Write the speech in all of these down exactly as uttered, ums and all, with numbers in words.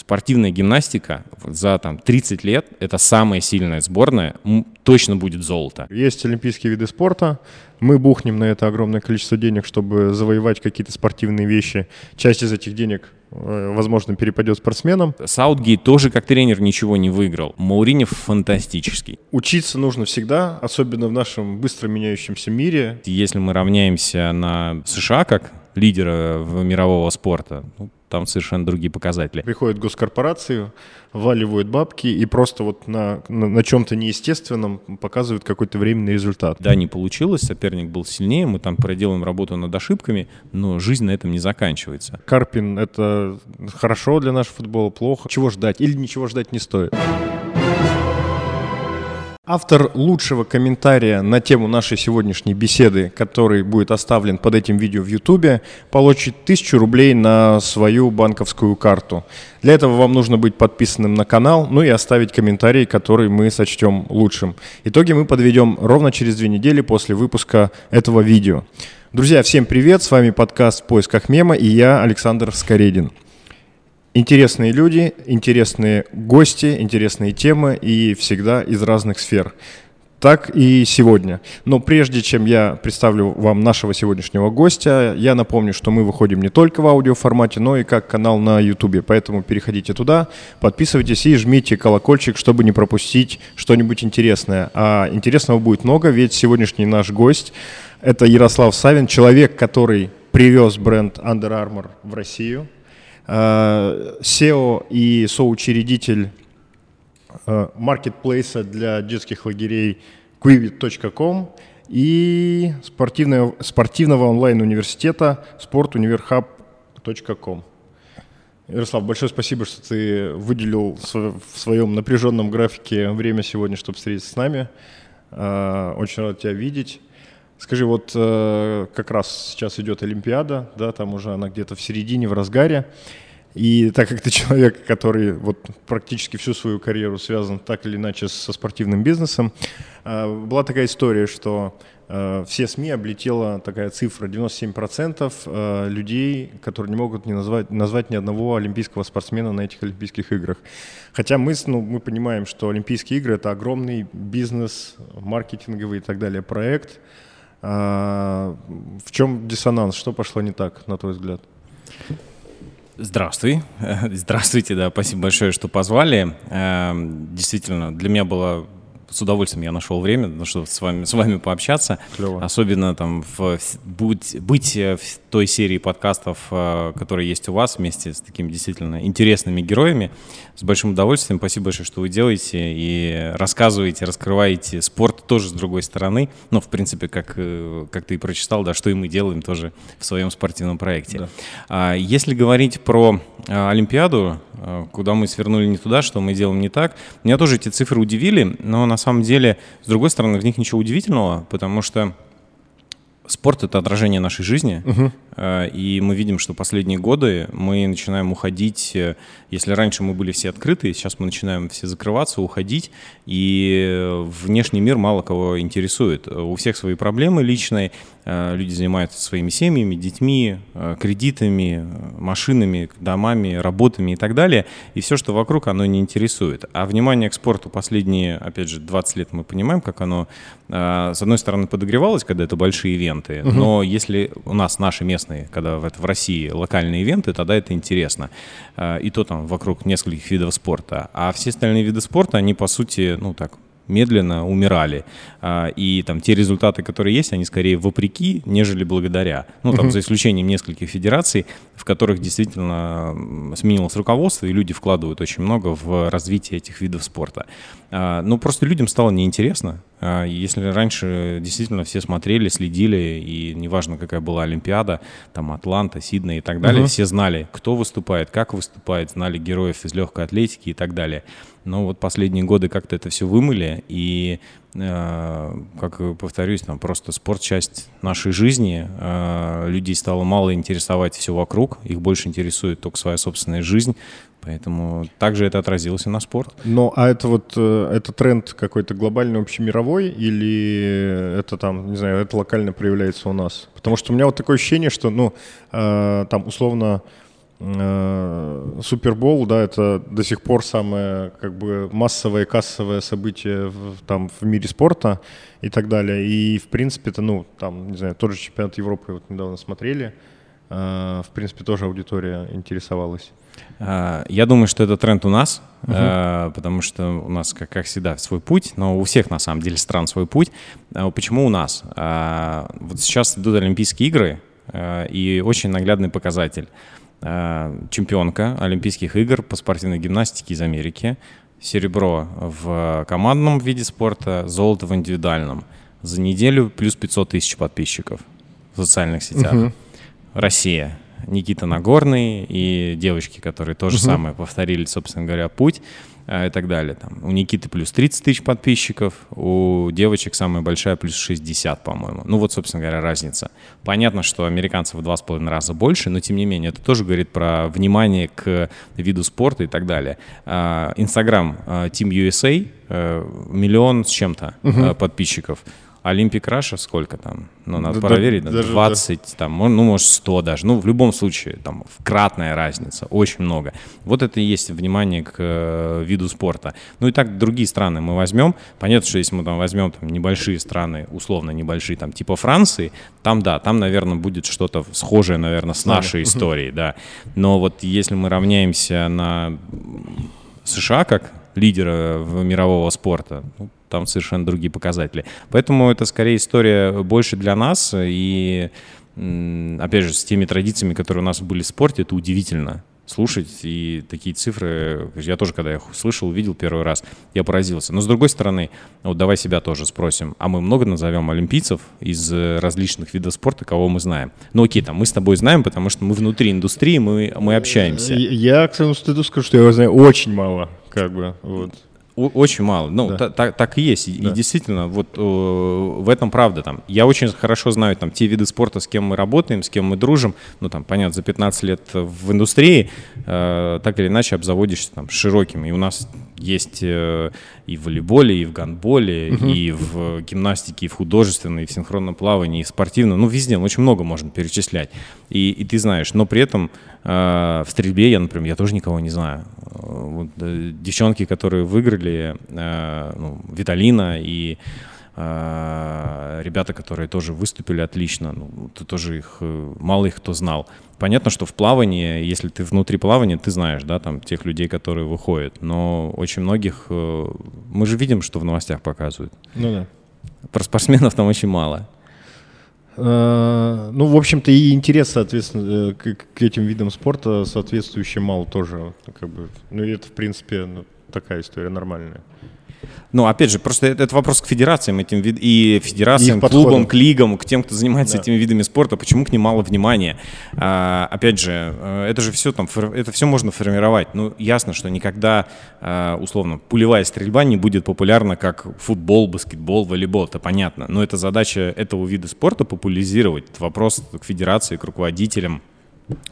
спортивная гимнастика за там, тридцать лет – это самая сильная сборная, точно будет золото. Есть олимпийские виды спорта, мы бухнем на это огромное количество денег, чтобы завоевать какие-то спортивные вещи. Часть из этих денег, возможно, перепадет спортсменам. Саутгейт тоже как тренер ничего не выиграл. Мауринье фантастический. Учиться нужно всегда, особенно в нашем быстро меняющемся мире. Если мы равняемся на США как лидера мирового спорта, там совершенно другие показатели. Приходят госкорпорации, валивают бабки и просто вот на, на, на чем-то неестественном показывают какой-то временный результат. Да, не получилось, соперник был сильнее, мы там проделаем работу над ошибками, но жизнь на этом не заканчивается. Карпин — это хорошо для нашего футбола, плохо. Чего ждать или ничего ждать не стоит. Автор лучшего комментария на тему нашей сегодняшней беседы, который будет оставлен под этим видео в Ютубе, получит тысячу рублей на свою банковскую карту. Для этого вам нужно быть подписанным на канал, ну и оставить комментарий, который мы сочтем лучшим. Итоги мы подведем ровно через две недели после выпуска этого видео. Друзья, всем привет, с вами подкаст «В поисках мема» и я, Александр Скоредин. Интересные люди, интересные гости, интересные темы и всегда из разных сфер. Так и сегодня. Но прежде чем я представлю вам нашего сегодняшнего гостя, я напомню, что мы выходим не только в аудиоформате, но и как канал на YouTube. Поэтому переходите туда, подписывайтесь и жмите колокольчик, чтобы не пропустить что-нибудь интересное. А интересного будет много, ведь сегодняшний наш гость – это Ярослав Савин, человек, который привез бренд Under Armour в Россию. си и о и соучредитель маркетплейса для детских лагерей quivit точка com и спортивного, спортивного онлайн-университета спорт универ хаб точка ком. Ярослав, большое спасибо, что ты выделил в своем напряженном графике время сегодня, чтобы встретиться с нами. Очень рад тебя видеть. Скажи, вот э, как раз сейчас идет Олимпиада, да, там уже она где-то в середине, в разгаре, и так как ты человек, который вот практически всю свою карьеру связан так или иначе со спортивным бизнесом, э, была такая история, что э, все СМИ облетела такая цифра, девяносто семь процентов э, людей, которые не могут не назвать, назвать ни одного олимпийского спортсмена на этих Олимпийских играх. Хотя мы, ну, мы понимаем, что Олимпийские игры – это огромный бизнес, маркетинговый и так далее проект. А в чем диссонанс? Что пошло не так, на твой взгляд? Здравствуй. Здравствуйте, да, спасибо большое, что позвали. Действительно, для меня было с удовольствием, я нашел время, ну, чтобы с вами, с вами пообщаться. Клево. Особенно там в, будь, быть в той серии подкастов, которые есть у вас, вместе с такими действительно интересными героями. С большим удовольствием. Спасибо большое, что вы делаете и рассказываете, раскрываете спорт тоже с другой стороны. Ну, в принципе, как, как ты и прочитал, да, что и мы делаем тоже в своем спортивном проекте. Да. Если говорить про Олимпиаду, куда мы свернули не туда, что мы делаем не так, меня тоже эти цифры удивили, но на самом деле, с другой стороны, в них ничего удивительного, потому что спорт — это отражение нашей жизни, uh-huh. и мы видим, что последние годы мы начинаем уходить, если раньше мы были все открыты, сейчас мы начинаем все закрываться, уходить, и внешний мир мало кого интересует. У всех свои проблемы личные, люди занимаются своими семьями, детьми, кредитами, машинами, домами, работами и так далее, и все, что вокруг, оно не интересует. А внимание к спорту последние, опять же, двадцать лет мы понимаем, как оно, с одной стороны, подогревалось, когда это большие ивенты, но uh-huh. если у нас наши местные, когда в, в России локальные ивенты, тогда это интересно. И то там вокруг нескольких видов спорта. А все остальные виды спорта, они по сути, ну так, медленно умирали. И там те результаты, которые есть, они скорее вопреки, нежели благодаря. Ну там uh-huh. за исключением нескольких федераций, в которых действительно сменилось руководство, и люди вкладывают очень много в развитие этих видов спорта. Ну просто людям стало неинтересно. Если раньше действительно все смотрели, следили, и неважно, какая была Олимпиада, там Атланта, Сидней и так далее, uh-huh. все знали, кто выступает, как выступает, знали героев из легкой атлетики и так далее. Но вот последние годы как-то это все вымыли, и, э, как повторюсь, там просто спорт — часть нашей жизни, э, людей стало мало интересовать все вокруг, их больше интересует только своя собственная жизнь. Поэтому также это отразилось и на спорт. Но а это вот это тренд какой-то глобальный, общемировой, или это там, не знаю, это локально проявляется у нас? Потому что у меня вот такое ощущение, что, ну, э, там условно Супербол, да, это до сих пор самое как бы массовое кассовое событие в, там, в мире спорта и так далее. И в принципе-то, ну, там, не знаю, тот же чемпионат Европы вот недавно смотрели, в принципе, тоже аудитория интересовалась. Я думаю, что это тренд у нас, uh-huh. потому что у нас, как, как всегда, свой путь, но у всех, на самом деле, стран свой путь. Почему у нас? Вот сейчас идут Олимпийские игры, и очень наглядный показатель. Чемпионка Олимпийских игр по спортивной гимнастике из Америки. Серебро в командном виде спорта, золото в индивидуальном. За неделю плюс пятьсот тысяч подписчиков в социальных сетях. Uh-huh. Россия. Никита Нагорный и девочки, которые то же uh-huh. самое повторили, собственно говоря, путь и так далее. Там, у Никиты плюс тридцать тысяч подписчиков, у девочек самая большая плюс шестьдесят, по-моему. Ну вот, собственно говоря, разница. Понятно, что американцев в два с половиной раза больше, но тем не менее это тоже говорит про внимание к виду спорта и так далее. Инстаграм Team ю эс эй, миллион с чем-то uh-huh. подписчиков. Олимпик Раша сколько там? Ну, надо да, проверить. Да, двадцать, да. Там, ну, может, сто даже. Ну, в любом случае, там, кратная разница. Очень много. Вот это и есть внимание к э, виду спорта. Ну, и так другие страны мы возьмем. Понятно, что если мы там возьмем там, небольшие страны, условно небольшие, там, типа Франции, там, да, там, наверное, будет что-то схожее, наверное, с нашей историей, да. Но вот если мы равняемся на США как лидера мирового спорта, там совершенно другие показатели. Поэтому это скорее история больше для нас. И, опять же, с теми традициями, которые у нас были в спорте, это удивительно слушать. И такие цифры, я тоже, когда их слышал, увидел первый раз, я поразился. Но, с другой стороны, вот давай себя тоже спросим, а мы много назовем олимпийцев из различных видов спорта, кого мы знаем? Ну, окей, там мы с тобой знаем, потому что мы внутри индустрии, мы, мы общаемся. Я, к своему стыду, скажу, что я его знаю очень мало, как бы, вот. Очень мало. Ну, да. та, та, так и есть. Да. И действительно, вот э, в этом правда. Там. Я очень хорошо знаю там, те виды спорта, с кем мы работаем, с кем мы дружим. Ну, там, понятно, за пятнадцать лет в индустрии э, так или иначе обзаводишься там, широким. И у нас есть э, и в волейболе, и в гандболе, угу. и в гимнастике, и в художественной, и в синхронном плавании, и в спортивном. Ну, везде. Очень много можно перечислять. И, и ты знаешь. Но при этом э, в стрельбе я, например, я тоже никого не знаю. Вот, э, девчонки, которые выиграли, ну, Виталина и э, ребята, которые тоже выступили отлично, ну, ты тоже их, мало их кто знал. Понятно, что в плавании, если ты внутри плавания, ты знаешь, да, там, тех людей, которые выходят, но очень многих, э, мы же видим, что в новостях показывают. Ну да. Про спортсменов там очень мало. Ну, в общем-то, и интерес, соответственно, к, к этим видам спорта соответствующий мало тоже, как бы, ну, это, в принципе, ну, такая история нормальная. Ну, опять же, просто это, это вопрос к федерациям, этим вид... и федерациям, и к клубам, к лигам, к тем, кто занимается да. этими видами спорта, почему к ним мало внимания. А, опять же, это же все там, это все можно формировать. Ну, ясно, что никогда, условно, пулевая стрельба не будет популярна, как футбол, баскетбол, волейбол, это понятно. Но это задача этого вида спорта популяризировать. Это вопрос к федерации, к руководителям,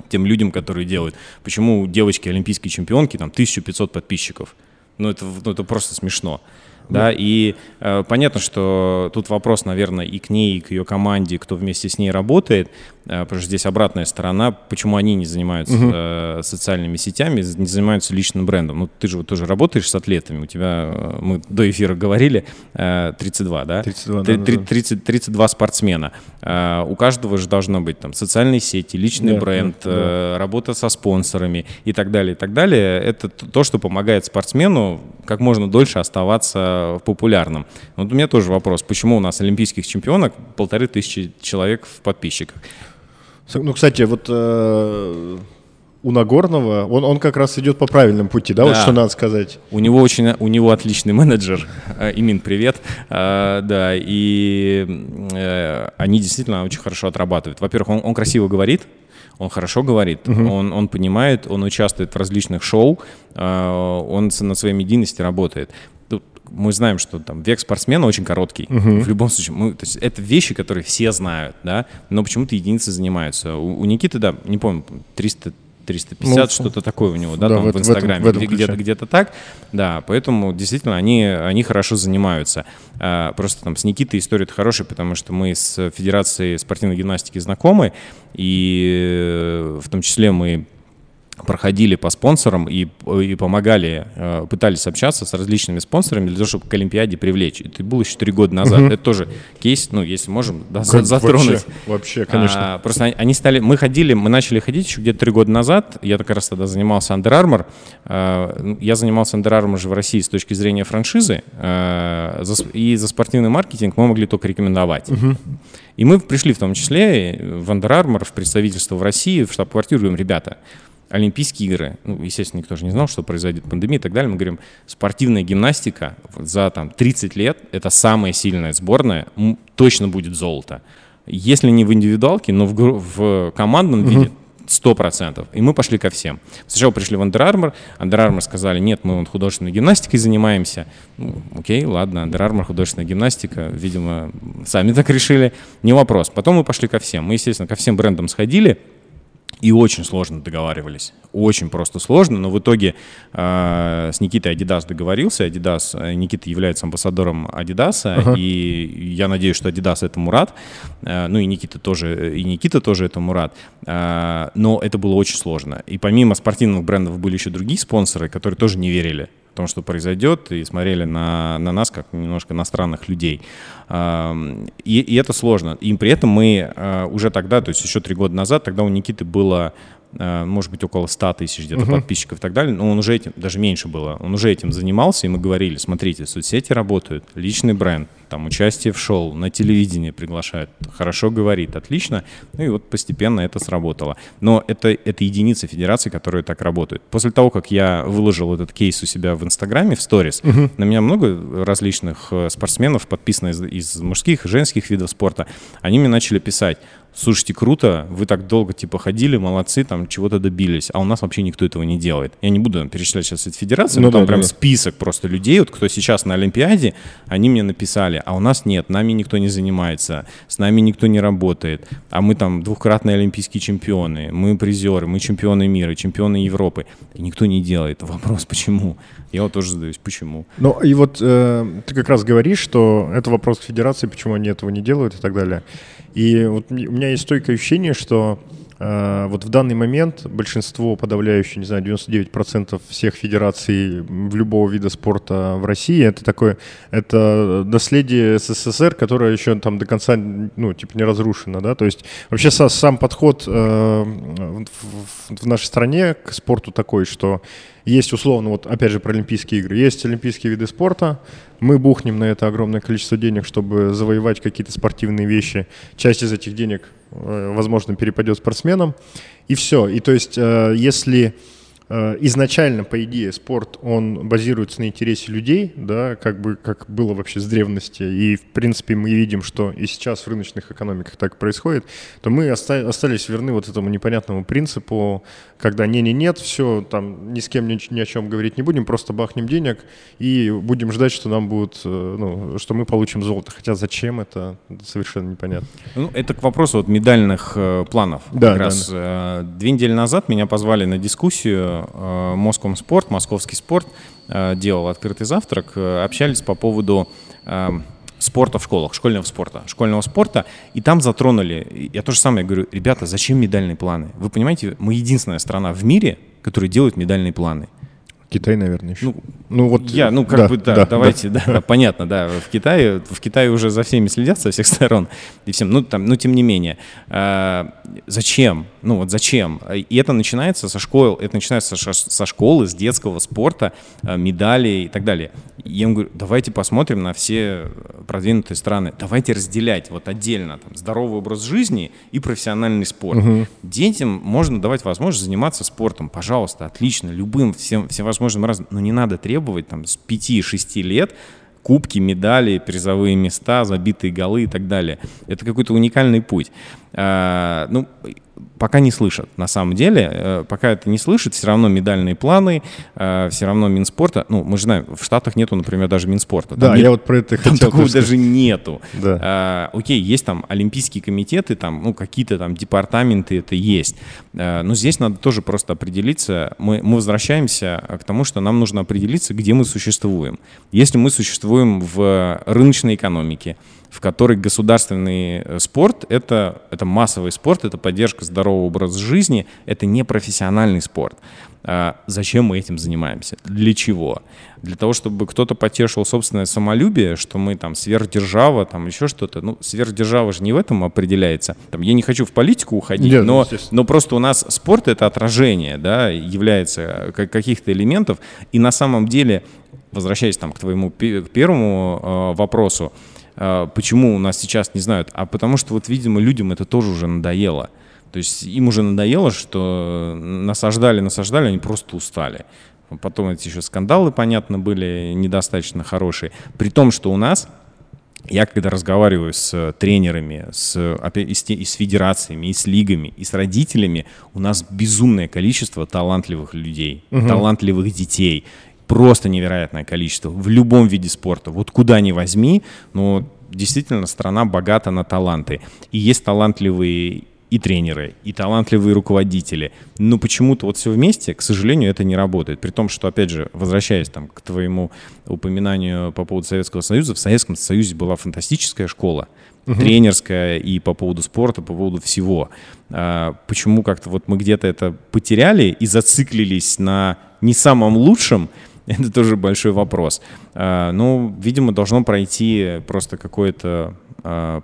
тем людям, которые делают. Почему у девочки олимпийские чемпионки там тысяча пятьсот подписчиков? Ну это, ну, это просто смешно. Да, и э, понятно, что тут вопрос, наверное, и к ней, и к ее команде, кто вместе с ней работает, э, потому что здесь обратная сторона, почему они не занимаются uh-huh. э, социальными сетями, не занимаются личным брендом. Ну, ты же вот тоже работаешь с атлетами, у тебя, мы до эфира говорили, э, тридцать два, да? тридцать два, да, тридцать, тридцать, тридцать два спортсмена. Э, у каждого же должно быть там социальные сети, личный yeah, бренд, yeah, yeah. Э, работа со спонсорами и так далее, и так далее. Это то, что помогает спортсмену как можно дольше оставаться популярным. Вот у меня тоже вопрос, почему у нас олимпийских чемпионок полторы тысячи человек в подписчиках? Ну, кстати, вот э, у Нагорного, он, он как раз идет по правильному пути, да, да. Вот что надо сказать. У него, очень, у него отличный менеджер, Имин, привет, э, да, и э, они действительно очень хорошо отрабатывают. Во-первых, он, он красиво говорит, он хорошо говорит, uh-huh. он, он понимает, он участвует в различных шоу, э, он над своей медийностью работает. Мы знаем, что там век спортсмена очень короткий. Uh-huh. В любом случае, мы, то есть это вещи, которые все знают, да, но почему-то единицы занимаются. У, у Никиты, да, не помню, триста, триста пятьдесят, ну, что-то такое у него, да, да там в, в Инстаграме, в этом, в этом где-то, где-то так. Да, поэтому действительно они, они хорошо занимаются. А, просто там с Никитой история-то хорошая, потому что мы с Федерацией спортивной гимнастики знакомы, и в том числе мы проходили по спонсорам и, и помогали, пытались общаться с различными спонсорами для того, чтобы к Олимпиаде привлечь. Это было еще три года назад. Mm-hmm. Это тоже кейс, ну, если можем, да, затронуть. Вообще, вообще конечно. А, просто они стали, мы ходили, мы начали ходить еще где-то три года назад. Я как раз тогда занимался Under Armour. А, я занимался Under Armour же в России с точки зрения франшизы. А, за, и за спортивный маркетинг мы могли только рекомендовать. Mm-hmm. И мы пришли в том числе в Under Armour, в представительство в России, в штаб-квартиру, говорим, ребята, Олимпийские игры, ну, естественно, никто же не знал, что произойдет пандемия и так далее. Мы говорим, спортивная гимнастика за там, тридцать лет – это самая сильная сборная, точно будет золото. Если не в индивидуалке, но в, в командном mm-hmm. виде сто процентов. И мы пошли ко всем. Сначала пришли в Under Armour, Under Armour сказали, нет, мы вот художественной гимнастикой занимаемся. Ну, окей, ладно, Under Armour, художественная гимнастика, видимо, сами так решили, не вопрос. Потом мы пошли ко всем. Мы, естественно, ко всем брендам сходили. И очень сложно договаривались, очень просто сложно, но в итоге э, с Никитой Адидас договорился, Адидас, Никита является амбассадором Адидаса, uh-huh. и я надеюсь, что Адидас это Мурат, э, ну и Никита тоже, и Никита тоже это Мурат, э, но это было очень сложно. И помимо спортивных брендов были еще другие спонсоры, которые тоже не верили в том, что произойдет, и смотрели на, на нас как немножко иностранных людей. И, и это сложно. И при этом мы уже тогда, то есть еще три года назад, тогда у Никиты было, может быть, около ста тысяч где-то uh-huh. подписчиков и так далее, но он уже этим, даже меньше было, он уже этим занимался, и мы говорили, смотрите, соцсети работают, личный бренд, там участие в шоу, на телевидении приглашают, хорошо говорит, отлично, ну и вот постепенно это сработало. Но это, это единицы федераций, которые так работают. После того, как я выложил этот кейс у себя в Инстаграме, в сторис, uh-huh. на меня много различных спортсменов подписано из, из мужских и женских видов спорта, они мне начали писать, слушайте, круто, вы так долго типа ходили, молодцы, там чего-то добились, а у нас вообще никто этого не делает. Я не буду перечислять сейчас эти федерации, но, но да, там прям да. список просто людей, вот кто сейчас на Олимпиаде, они мне написали, а у нас нет, нами никто не занимается, с нами никто не работает, а мы там двукратные олимпийские чемпионы, мы призеры, мы чемпионы мира, чемпионы Европы, и никто не делает. Вопрос, почему? Я вот тоже задаюсь, почему? Ну и вот э, ты как раз говоришь, что это вопрос к федерации, почему они этого не делают и так далее. И вот у меня есть стойкое ощущение, что э, вот в данный момент большинство, подавляющее, не знаю, девяносто девять процентов всех федераций любого вида спорта в России, это такое, это наследие СССР, которое еще там до конца, ну, типа не разрушено, да, то есть вообще сам, сам подход э, в, в нашей стране к спорту такой, что есть условно, вот опять же про Олимпийские игры, есть олимпийские виды спорта, мы бухнем на это огромное количество денег, чтобы завоевать какие-то спортивные вещи, часть из этих денег, возможно, перепадет спортсменам, и все. И то есть, если изначально, по идее, спорт, он базируется на интересе людей, да, как бы, как было вообще с древности, и, в принципе, мы видим, что и сейчас в рыночных экономиках так происходит, то мы оста- остались верны вот этому непонятному принципу, когда не-не-нет, все, там, ни с кем ни, ни о чем говорить не будем, просто бахнем денег и будем ждать, что нам будут, ну, что мы получим золото. Хотя зачем это, совершенно непонятно. Ну, это к вопросу вот медальных э, планов. Да, как да, раз да. Э, две недели назад меня позвали на дискуссию, Москомспорт, московский спорт делал открытый завтрак, общались по поводу спорта в школах, школьного спорта, школьного спорта, и там затронули, я то же самое говорю, ребята, зачем медальные планы? Вы понимаете, мы единственная страна в мире, которая делает медальные планы. Китай, наверное, еще. Ну, ну вот. Я, ну как да, бы, да, да давайте, да. Да, да, понятно, да. В Китае, в Китае уже за всеми следят со всех сторон и всем, ну там, ну тем не менее, а, зачем? Ну вот зачем? И это начинается со школ, это начинается со, со школы, с детского спорта, медалей и так далее. И я им говорю, давайте посмотрим на все продвинутые страны, давайте разделять вот отдельно там, здоровый образ жизни и профессиональный спорт. Угу. Детям можно давать возможность заниматься спортом, пожалуйста, отлично, любым, всем, всевозможным. Возможным разным, но не надо требовать там, с пяти-шести лет кубки, медали, призовые места, забитые голы и так далее. Это какой-то уникальный путь. А, ну, пока не слышат, на самом деле. Пока это не слышат, все равно медальные планы, все равно Минспорта. Ну, мы же знаем, в Штатах нету, например, даже Минспорта. Там да, нет, я вот про это там хотел. Там такого даже нету. Да. А, окей, есть там олимпийские комитеты, там, ну, какие-то там департаменты, это есть. А, но здесь надо тоже просто определиться. Мы, мы возвращаемся к тому, что нам нужно определиться, где мы существуем. Если мы существуем в рыночной экономике, в которой государственный спорт это, — это массовый спорт, это поддержка здорового образа жизни, это не профессиональный спорт. А зачем мы этим занимаемся? Для чего? Для того, чтобы кто-то потешил собственное самолюбие, что мы там сверхдержава, там еще что-то. Ну, сверхдержава же не в этом определяется. Там, я не хочу в политику уходить, Нет, но, но просто у нас спорт — это отражение, да, является каких-то элементов. И на самом деле, возвращаясь там к твоему к первому э, вопросу, почему у нас сейчас не знают? А потому что, вот, видимо, людям это тоже уже надоело. То есть им уже надоело, что насаждали, насаждали, они просто устали. Потом эти еще скандалы, понятно, были недостаточно хорошие. При том, что у нас, я когда разговариваю с тренерами, с, и с, и с федерациями, и с лигами, и с родителями, у нас безумное количество талантливых людей, угу. талантливых детей. Просто невероятное количество в любом виде спорта. Вот куда ни возьми, но действительно страна богата на таланты. И есть талантливые и тренеры, и талантливые руководители. Но почему-то вот все вместе, к сожалению, это не работает. При том, что, опять же, возвращаясь там, к твоему упоминанию по поводу Советского Союза, в Советском Союзе была фантастическая школа. Uh-huh. Тренерская и по поводу спорта, по поводу всего. А, почему как-то вот мы где-то это потеряли и зациклились на не самом лучшем, это тоже большой вопрос. Ну, видимо, должно пройти просто какое-то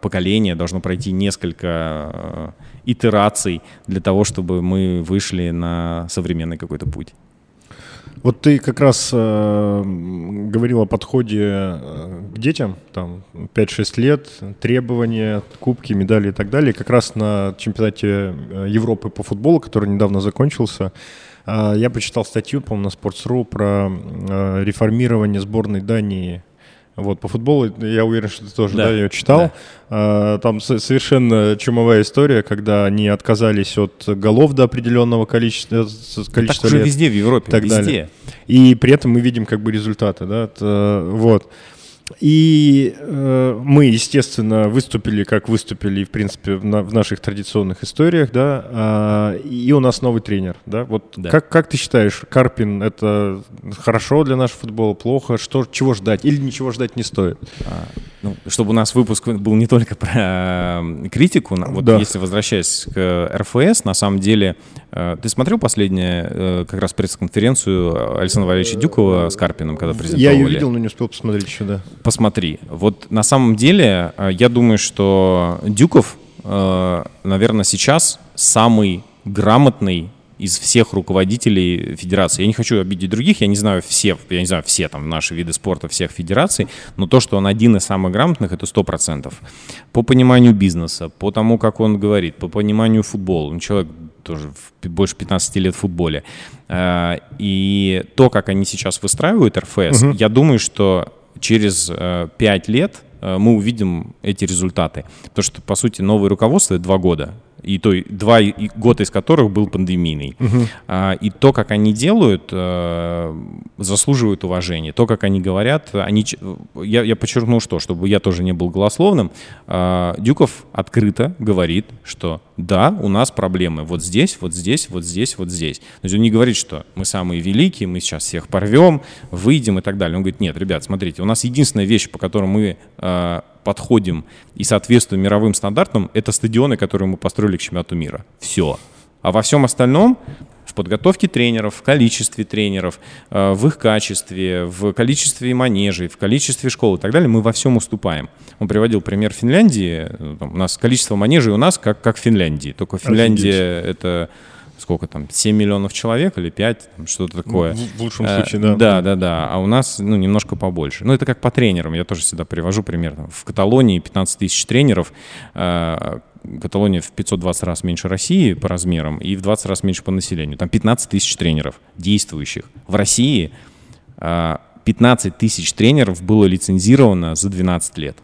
поколение, должно пройти несколько итераций для того, чтобы мы вышли на современный какой-то путь. Вот ты как раз говорил о подходе к детям, там, пять-шесть лет, требования, кубки, медали и так далее. Как раз на чемпионате Европы по футболу, который недавно закончился, я почитал статью, по-моему, на Sports.ru про реформирование сборной Дании вот, по футболу. Я уверен, что ты тоже да. Да, ее читал. Да. Там совершенно чумовая история, когда они отказались от голов до определенного количества, количества так лет. Везде в Европе, так везде. Далее. И при этом мы видим как бы результаты. Да? Вот. И э, мы, естественно, выступили, как выступили, в принципе, в, на, в наших традиционных историях, да, э, и у нас новый тренер, да, вот да. Как, как ты считаешь, Карпин, это хорошо для нашего футбола, плохо, что, чего ждать или ничего ждать не стоит? А, ну, чтобы у нас выпуск был не только про э, критику, вот да. Если возвращаясь к эр эф эс, на самом деле, э, ты смотрел последнюю э, как раз пресс-конференцию Александра Валерьевича Дюкова с Карпином, когда презентовали? Я ее видел, но не успел посмотреть еще, да. Посмотри. Вот на самом деле, я думаю, что Дюков, наверное, сейчас самый грамотный из всех руководителей федерации. Я не хочу обидеть других, я не знаю все, я не знаю все там наши виды спорта всех федераций, но то, что он один из самых грамотных, это сто процентов. По пониманию бизнеса, по тому, как он говорит, по пониманию футбола. Он человек тоже больше пятнадцати лет в футболе. И то, как они сейчас выстраивают эр эф эс, угу. я думаю, что через пять лет мы увидим эти результаты. Потому что, по сути, новое руководство — это два года. И то, два года из которых был пандемийный. Uh-huh. И то, как они делают, заслуживает уважения. То, как они говорят, они... Я, я подчеркну, что, чтобы я тоже не был голословным, Дюков открыто говорит, что да, у нас проблемы вот здесь, вот здесь, вот здесь, вот здесь. То есть он не говорит, что мы самые великие, мы сейчас всех порвем, выйдем и так далее. Он говорит, нет, ребят, смотрите, у нас единственная вещь, по которой мы... подходим и соответствуем мировым стандартам, это стадионы, которые мы построили к чемпионату мира. Все. А во всем остальном, в подготовке тренеров, в количестве тренеров, в их качестве, в количестве манежей, в количестве школ и так далее, мы во всем уступаем. Он приводил пример Финляндии. У нас количество манежей у нас как, как в Финляндии. Только Финляндия — это... сколько там, семь миллионов человек или пять, там, что-то такое. В лучшем а, случае, да. Да, да, да. А у нас, ну, немножко побольше. Ну, это как по тренерам. Я тоже всегда привожу пример. Там, в Каталонии пятнадцать тысяч тренеров. А, Каталония в пятьсот двадцать раз меньше России по размерам и в двадцать раз меньше по населению. Там пятнадцать тысяч тренеров действующих. В России а, пятнадцать тысяч тренеров было лицензировано за двенадцать лет.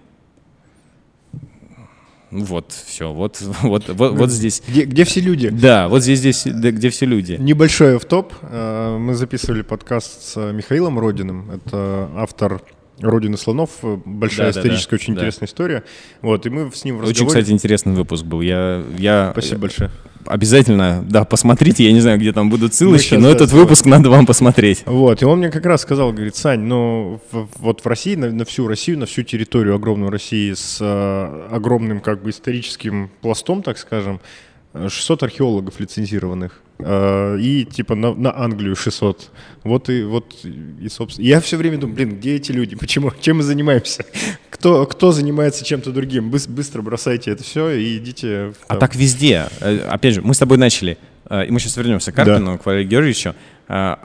Вот, все, вот, вот, вот, вот здесь. Где, где все люди? Да, вот здесь, здесь, где все люди. Небольшой офф-топ. Мы записывали подкаст с Михаилом Родиным. Это автор «Родины слонов». Большая да, историческая, да, да. очень да. интересная история. Вот, и мы с ним в разговоре... Очень, кстати, интересный выпуск был. Я, я... Спасибо большое. обязательно, да, посмотрите, я не знаю, где там будут ссылочки, но этот выпуск надо вам посмотреть. Вот, и он мне как раз сказал, говорит, Сань, ну вот в России, на, на всю Россию, на всю территорию огромную России с э, огромным как бы историческим пластом, так скажем, шестьсот археологов лицензированных, э, и типа на, на Англию шестьсот. Вот и, вот и, собственно. Я все время думаю, блин, где эти люди, почему, чем мы занимаемся? Кто, кто занимается чем-то другим? Быстро бросайте это все и идите. Там. А так везде. Опять же, мы с тобой начали, и мы сейчас вернемся к Карпину, да. к Валерию Георгиевичу.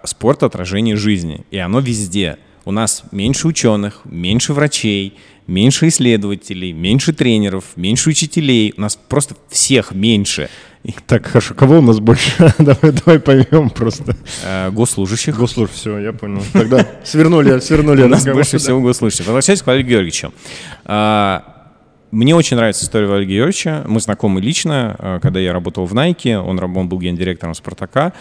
Спорт — отражение жизни, и оно везде. У нас меньше ученых, меньше врачей, меньше исследователей, меньше тренеров, меньше учителей. У нас просто всех меньше. Так, хорошо, кого у нас больше? давай, давай поймем просто. А, госслужащих. Госслужащих, все, я понял. Тогда свернули, свернули. У нас больше всего госслужащих. Возвращаясь к Валерию Георгиевичу. Мне очень нравится история Валерия Георгиевича. Мы знакомы лично, когда я работал в Nike. Он, он был гендиректором «Спартака».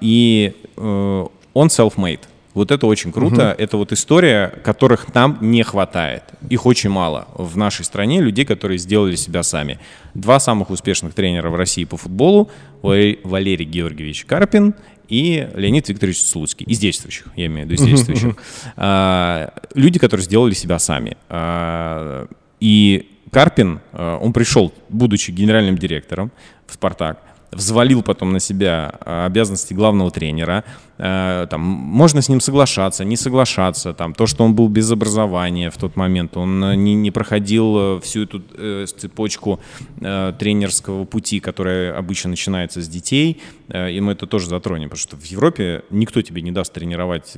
И он self-made. Вот это очень круто, угу. это вот история, которых нам не хватает. Их очень мало в нашей стране, людей, которые сделали себя сами. Два самых успешных тренера в России по футболу, Валерий Георгиевич Карпин и Леонид Викторович Слуцкий, из действующих, я имею в виду из действующих. Угу. А, люди, которые сделали себя сами. А, и Карпин, он пришел, будучи генеральным директором в «Спартак», взвалил потом на себя обязанности главного тренера. Там, можно с ним соглашаться, не соглашаться. Там, то, что он был без образования в тот момент, он не, не проходил всю эту э, цепочку э, тренерского пути, которая обычно начинается с детей. Э, и мы это тоже затронем, потому что в Европе никто тебе не даст тренировать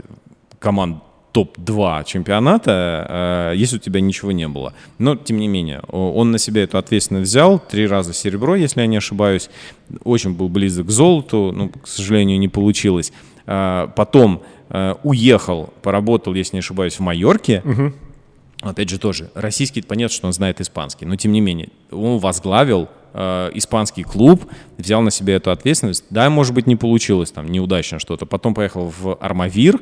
команду топ-два чемпионата, если у тебя ничего не было. Но, тем не менее, он на себя эту ответственность взял. Три раза серебро, если я не ошибаюсь. Очень был близок к золоту, но, к сожалению, не получилось. Потом уехал, поработал, если не ошибаюсь, в Майорке. Угу. Опять же, тоже российский, понятно, что он знает испанский. Но, тем не менее, он возглавил испанский клуб, взял на себя эту ответственность. Да, может быть, не получилось, там, неудачно что-то. Потом поехал в Армавир.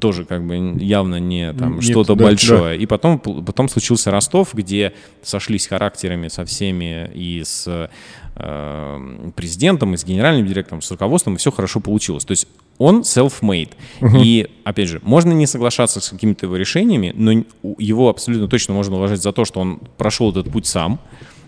Тоже как бы явно не там, Нет, что-то да, большое. Да. И потом, потом случился Ростов, где сошлись характерами со всеми и с э, президентом, и с генеральным директором, с руководством, и все хорошо получилось. То есть он self-made. Угу. И, опять же, можно не соглашаться с какими-то его решениями, но его абсолютно точно можно уважать за то, что он прошел этот путь сам.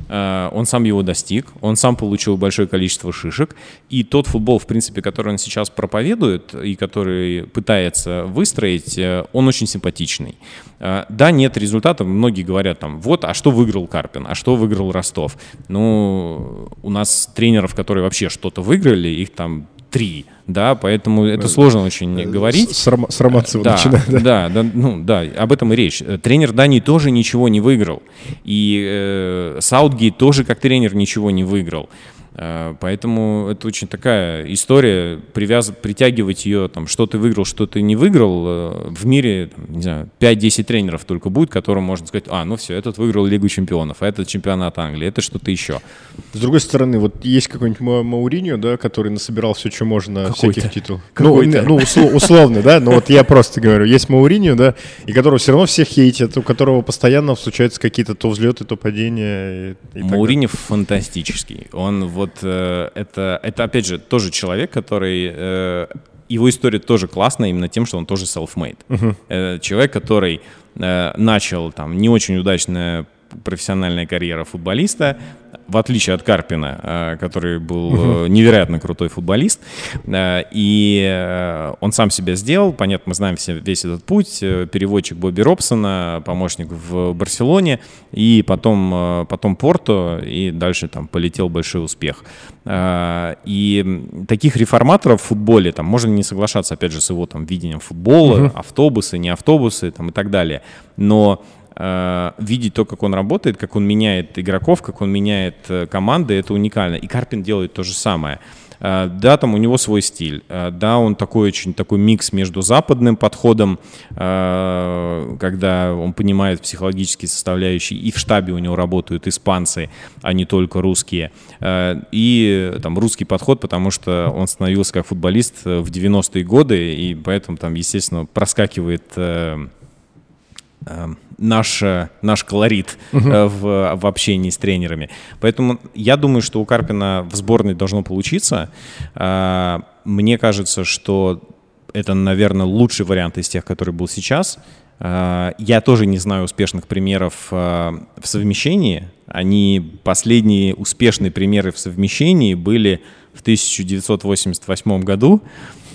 Он сам его достиг, он сам получил большое количество шишек. И тот футбол, в принципе, который он сейчас проповедует и который пытается выстроить, он очень симпатичный. Да, нет результата. Многие говорят там, вот, а что выиграл Карпин, а что выиграл Ростов? Ну, у нас тренеров, которые вообще что-то выиграли, их там три, да, поэтому это сложно очень говорить. Сраматься да, начинает. Да, да, ну, да, об этом и речь. Тренер Дании тоже ничего не выиграл. И э, Саутгейт тоже как тренер ничего не выиграл. Э, поэтому это очень такая история, привяз... притягивать ее, там, что ты выиграл, что ты не выиграл. Э, в мире, не знаю, пять-десять тренеров только будет, которым можно сказать, а, ну все, этот выиграл Лигу Чемпионов, а этот чемпионат Англии, это что-то еще. С другой стороны, вот есть какой-нибудь Мауриньо, да, который насобирал все, что можно, какой-то, всяких титулов. Какой-то. Ну, ну услов, условно, да, но вот я просто говорю, есть Мауриньо, да, и которого все равно все хейтят, у которого постоянно случаются какие-то то взлеты, то падения. И, и Мауриньо фантастический. Он вот, э, это, это, опять же, тоже человек, который, э, его история тоже классная именно тем, что он тоже self-made. Uh-huh. Э, человек, который э, начал там не очень удачно профессиональная карьера футболиста, в отличие от Карпина, который был невероятно крутой футболист, и он сам себя сделал, понятно, мы знаем все, весь этот путь, переводчик Бобби Робсона, помощник в Барселоне, и потом, потом Порту, и дальше там полетел большой успех. И таких реформаторов в футболе, там, можно не соглашаться, опять же, с его там видением футбола, автобусы, не автобусы, там, и так далее, но видеть то, как он работает, как он меняет игроков, как он меняет команды, это уникально. И Карпин делает то же самое. Да, там у него свой стиль. Да, он такой очень такой микс между западным подходом, когда он понимает психологические составляющие, и в штабе у него работают испанцы, а не только русские. И там русский подход, потому что он становился как футболист в девяностые годы, и поэтому там, естественно, проскакивает наш, наш колорит uh-huh. в, в общении с тренерами. Поэтому я думаю, что у Карпина в сборной должно получиться. Мне кажется, что это, наверное, лучший вариант из тех, который был сейчас. Я тоже не знаю успешных примеров в совмещении. Они последние успешные примеры в совмещении были в тысяча девятьсот восемьдесят восьмом году,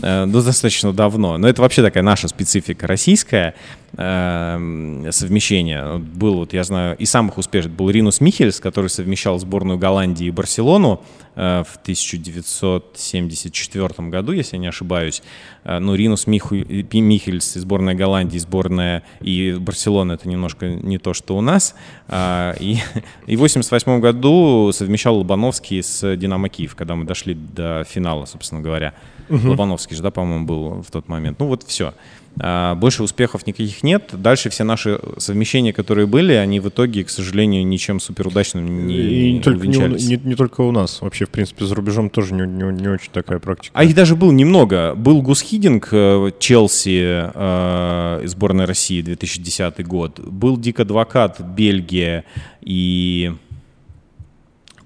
ну, достаточно давно. Но это вообще такая наша специфика российская, совмещение. Был, вот я знаю, и самых успешных был Ринус Михельс, который совмещал сборную Голландии и Барселону в тысяча девятьсот семьдесят четвёртом году, если я не ошибаюсь. Ну, Ринус Миху... Михельс и сборная Голландии, сборная и Барселона — это немножко не то, что у нас. И, и в восемьдесят восьмом году совмещал Лобановский с «Динамо Киев», когда мы дошли до финала, собственно говоря. Угу. Лобановский же, да, по-моему, был в тот момент. Ну вот все. Больше успехов никаких нет. Дальше все наши совмещения, которые были, они в итоге, к сожалению, ничем суперудачным не и не только, увенчались. Не, не, не только у нас. Вообще, в принципе, за рубежом тоже не, не, не очень такая практика. А их даже было немного. Был Гусхидинг, Челси, сборная России, две тысячи десятый год. Был Дик Адвокат, Бельгия и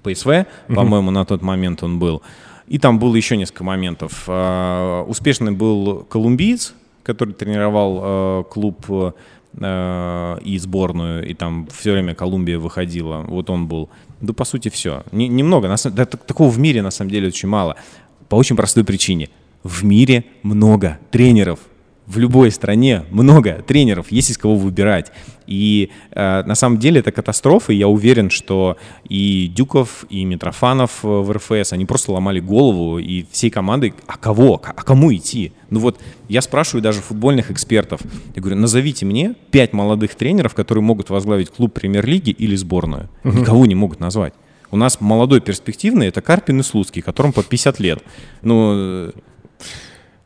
ПСВ, mm-hmm. по-моему, на тот момент он был. И там было еще несколько моментов. Успешный был колумбиец, который тренировал э, клуб э, и сборную, и там все время Колумбия выходила. Вот он был. Да, по сути, все. Не, немного. На, да, такого в мире, на самом деле, очень мало. По очень простой причине. В мире много тренеров. В любой стране много тренеров. Есть из кого выбирать. И э, на самом деле это катастрофа. И я уверен, что и Дюков, и Митрофанов в эр эф эс, они просто ломали голову. И всей командой, а кого? А кому идти? Ну вот я спрашиваю даже футбольных экспертов. Я говорю, назовите мне пять молодых тренеров, которые могут возглавить клуб премьер-лиги или сборную. Uh-huh. Никого не могут назвать. У нас молодой перспективный — это Карпин и Слуцкий, которым по пятьдесят лет. Ну...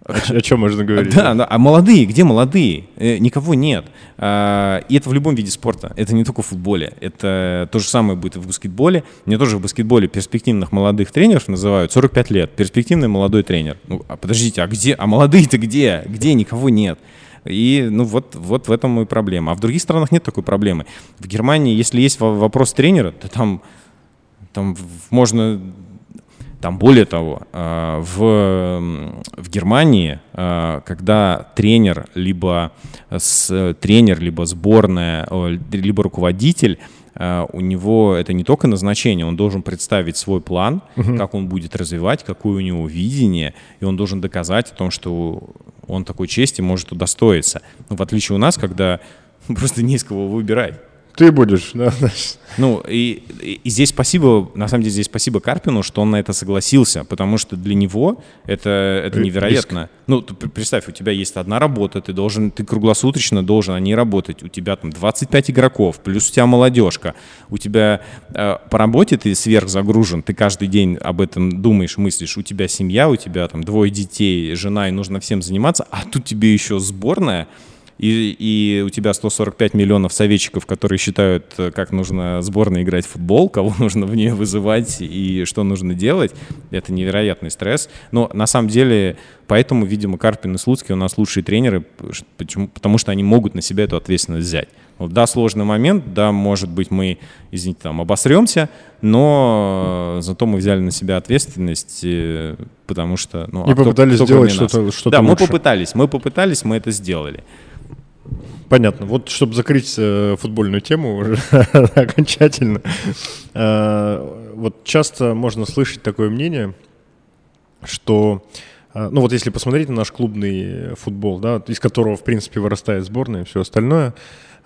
О чем можно говорить? Да, да, а молодые, где молодые? Никого нет. И это в любом виде спорта. Это не только в футболе. Это то же самое будет и в баскетболе. Мне тоже в баскетболе перспективных молодых тренеров называют сорок пять лет. Перспективный молодой тренер. Ну, а подождите, а где? А молодые-то где? Где никого нет? И ну вот, вот в этом и проблема. А в других странах нет такой проблемы. В Германии, если есть вопрос тренера, то там, там можно... Там более того, в, в Германии, когда тренер, либо с, тренер, либо сборная, либо руководитель, у него это не только назначение, он должен представить свой план, угу. как он будет развивать, какое у него видение, и он должен доказать о том, что он такой чести может удостоиться. В отличие у нас, когда просто не из кого выбирать. Ты будешь, да. Ну, и, и здесь спасибо, на самом деле здесь спасибо Карпину, что он на это согласился, потому что для него это, это невероятно. Риск. Ну, ты, представь, у тебя есть одна работа, ты должен, ты круглосуточно должен о ней работать, у тебя там двадцать пять игроков, плюс у тебя молодежка, у тебя э, по работе ты сверхзагружен, ты каждый день об этом думаешь, мыслишь, у тебя семья, у тебя там двое детей, жена, и нужно всем заниматься, а тут тебе еще сборная, И, и у тебя сто сорок пять миллионов советчиков, которые считают, как нужно сборной играть в футбол, кого нужно в нее вызывать и что нужно делать. Это невероятный стресс. Но на самом деле, поэтому, видимо, Карпин и Слуцкий у нас лучшие тренеры, почему? Потому что они могут на себя эту ответственность взять. Вот, да, сложный момент, да, может быть, мы, извините, там, обосремся, но зато мы взяли на себя ответственность, потому что... Ну, и а попытались кто, кто сделать что-то, что-то да, лучше. Да, мы попытались, мы попытались, мы это сделали. Понятно. Вот, чтобы закрыть э, футбольную тему уже окончательно, э, вот часто можно слышать такое мнение, что, э, ну вот если посмотреть на наш клубный футбол, да, из которого, в принципе, вырастает сборная и все остальное,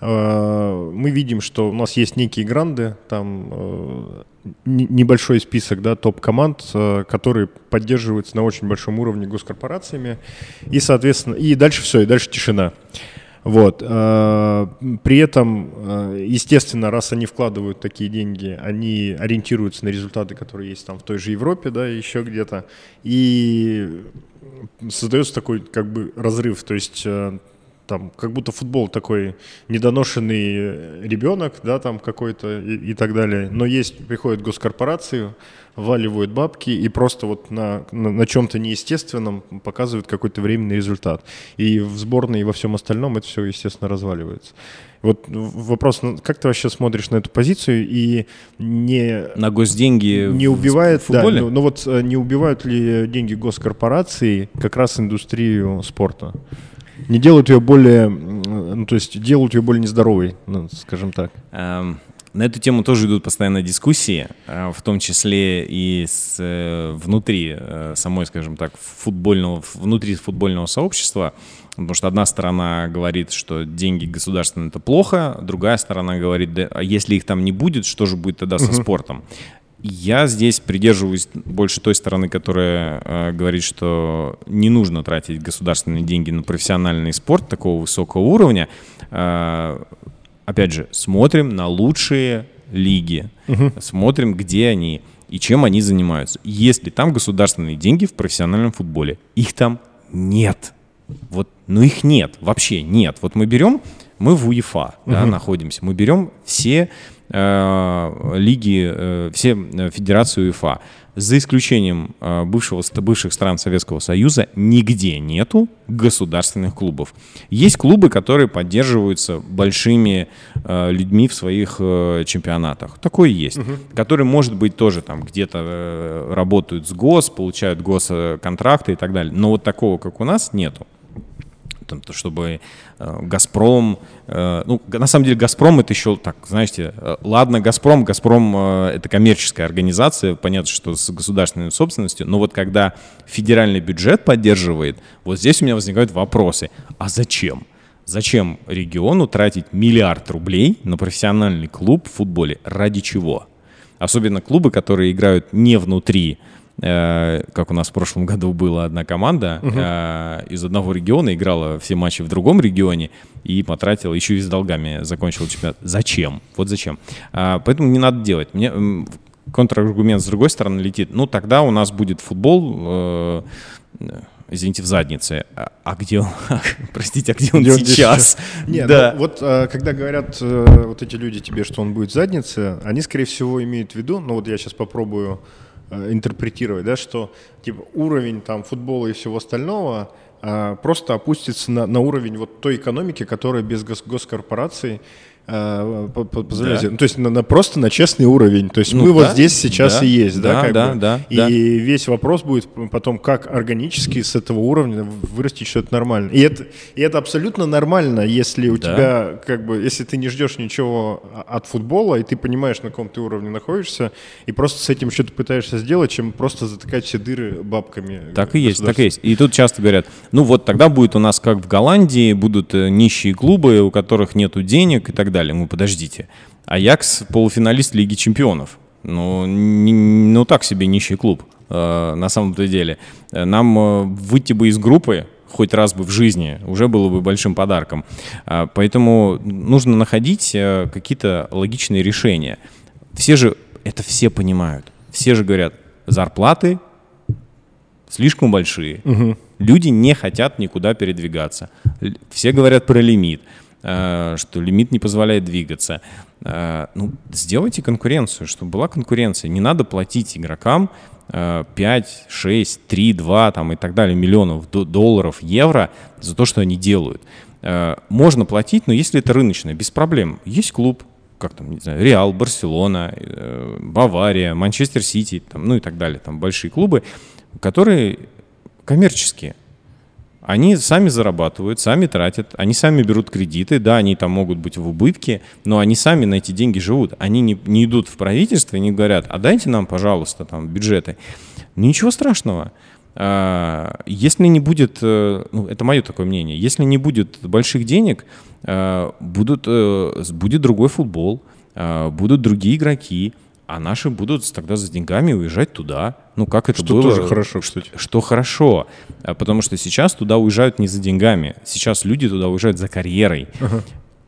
э, мы видим, что у нас есть некие гранды, там э, небольшой список, да, топ-команд, э, которые поддерживаются на очень большом уровне госкорпорациями, и, соответственно, и дальше все, и дальше тишина. Вот. При этом, естественно, раз они вкладывают такие деньги, они ориентируются на результаты, которые есть там в той же Европе, да, еще где-то, и создается такой как бы разрыв, то есть там, как будто футбол такой недоношенный ребенок, да, там какой-то и, и так далее. Но есть, приходят госкорпорации, вваливают бабки и просто вот на, на, на чем-то неестественном показывают какой-то временный результат. И в сборной, и во всем остальном это все, естественно, разваливается. Вот вопрос, как ты вообще смотришь на эту позицию и не... На госденьги не убивает, в футболе? Да, но, но вот не убивают ли деньги госкорпораций как раз индустрию спорта? Не делают ее более, ну, то есть делают ее более нездоровой, ну, скажем так. Um... На эту тему тоже идут постоянно дискуссии, в том числе и с, внутри самой, скажем так, футбольного, внутри футбольного сообщества, потому что одна сторона говорит, что деньги государственные – это плохо, другая сторона говорит, да, а если их там не будет, что же будет тогда со спортом? Я здесь придерживаюсь больше той стороны, которая э, говорит, что не нужно тратить государственные деньги на профессиональный спорт такого высокого уровня. э, Опять же, смотрим на лучшие лиги, uh-huh. смотрим, где они и чем они занимаются. Если там государственные деньги в профессиональном футболе, их там нет. Вот, ну их нет, вообще нет. Вот мы берем, мы в УЕФА uh-huh. да, находимся, мы берем все э, лиги, э, все федерацию УЕФА. За исключением э, бывшего, бывших стран Советского Союза нигде нету государственных клубов. Есть клубы, которые поддерживаются большими э, людьми в своих э, чемпионатах. Такое есть. Угу. Которые, может быть, тоже там где-то э, работают с гос, получают госконтракты и так далее. Но вот такого, как у нас, нету. Там, то, чтобы э, «Газпром», э, ну, на самом деле «Газпром» это еще так, знаете, э, ладно, «Газпром», «Газпром» э, это коммерческая организация, понятно, что с государственной собственностью, но вот когда федеральный бюджет поддерживает, вот здесь у меня возникают вопросы, а зачем? Зачем региону тратить миллиард рублей на профессиональный клуб в футболе? Ради чего? Особенно клубы, которые играют не внутри, как у нас в прошлом году была одна команда uh-huh. из одного региона, играла все матчи в другом регионе и потратила, еще и с долгами закончила чемпионат. Зачем? Вот зачем? Поэтому не надо делать. Мне контраргумент с другой стороны летит. Ну, тогда у нас будет футбол, извините, в заднице. А где он? Простите, а где он сейчас? Нет, да. Вот когда говорят вот эти люди тебе, что он будет в заднице, они, скорее всего, имеют в виду, ну вот я сейчас попробую интерпретировать, да, что типа уровень там футбола и всего остального а, просто опустится на, на уровень вот той экономики, которая без гос- госкорпораций а, по- по- позволяет. Да. Ну, то есть на, на просто на честный уровень. То есть ну, мы да, вот здесь сейчас да, и есть, да, да, как да, бы. Да, и да. весь вопрос будет потом, как органически с этого уровня вырастить что-то нормальное. И это, и это абсолютно нормально, если у да. тебя, как бы, если ты не ждешь ничего от футбола, и ты понимаешь, на каком ты уровне находишься, и просто с этим что-то пытаешься сделать, чем просто затыкать все дыры бабками. Так и есть, так и есть. И тут часто говорят, ну вот тогда будет у нас, как в Голландии, будут нищие клубы, у которых нету денег и так далее. Ну, подождите. Аякс – полуфиналист Лиги Чемпионов. Ну, не, ну так себе нищий клуб, э, на самом-то деле. Нам э, выйти бы из группы хоть раз бы в жизни уже было бы большим подарком. Э, поэтому нужно находить э, какие-то логичные решения. Все же, это все понимают. Все же говорят, зарплаты слишком большие. Угу. Люди не хотят никуда передвигаться. Все говорят про лимит. Что лимит не позволяет двигаться. Ну, сделайте конкуренцию, чтобы была конкуренция. Не надо платить игрокам пять, шесть, три, два там, и так далее миллионов долларов, евро за то, что они делают. Можно платить, но если это рыночное, без проблем. Есть клуб, как там, не знаю, Реал, Барселона, Бавария, Манчестер Сити, там, ну и так далее. Там большие клубы, которые коммерческие. Они сами зарабатывают, сами тратят, они сами берут кредиты, да, они там могут быть в убытке, но они сами на эти деньги живут. Они не, не идут в правительство и не говорят, а дайте нам, пожалуйста, там, бюджеты. Ну, ничего страшного. Если не будет, ну, это мое такое мнение, если не будет больших денег, будут, будет другой футбол, будут другие игроки, а наши будут тогда за деньгами уезжать туда. Ну, как это что было? Что тоже хорошо, кстати. Что хорошо. Потому что сейчас туда уезжают не за деньгами. Сейчас люди туда уезжают за карьерой. Ага.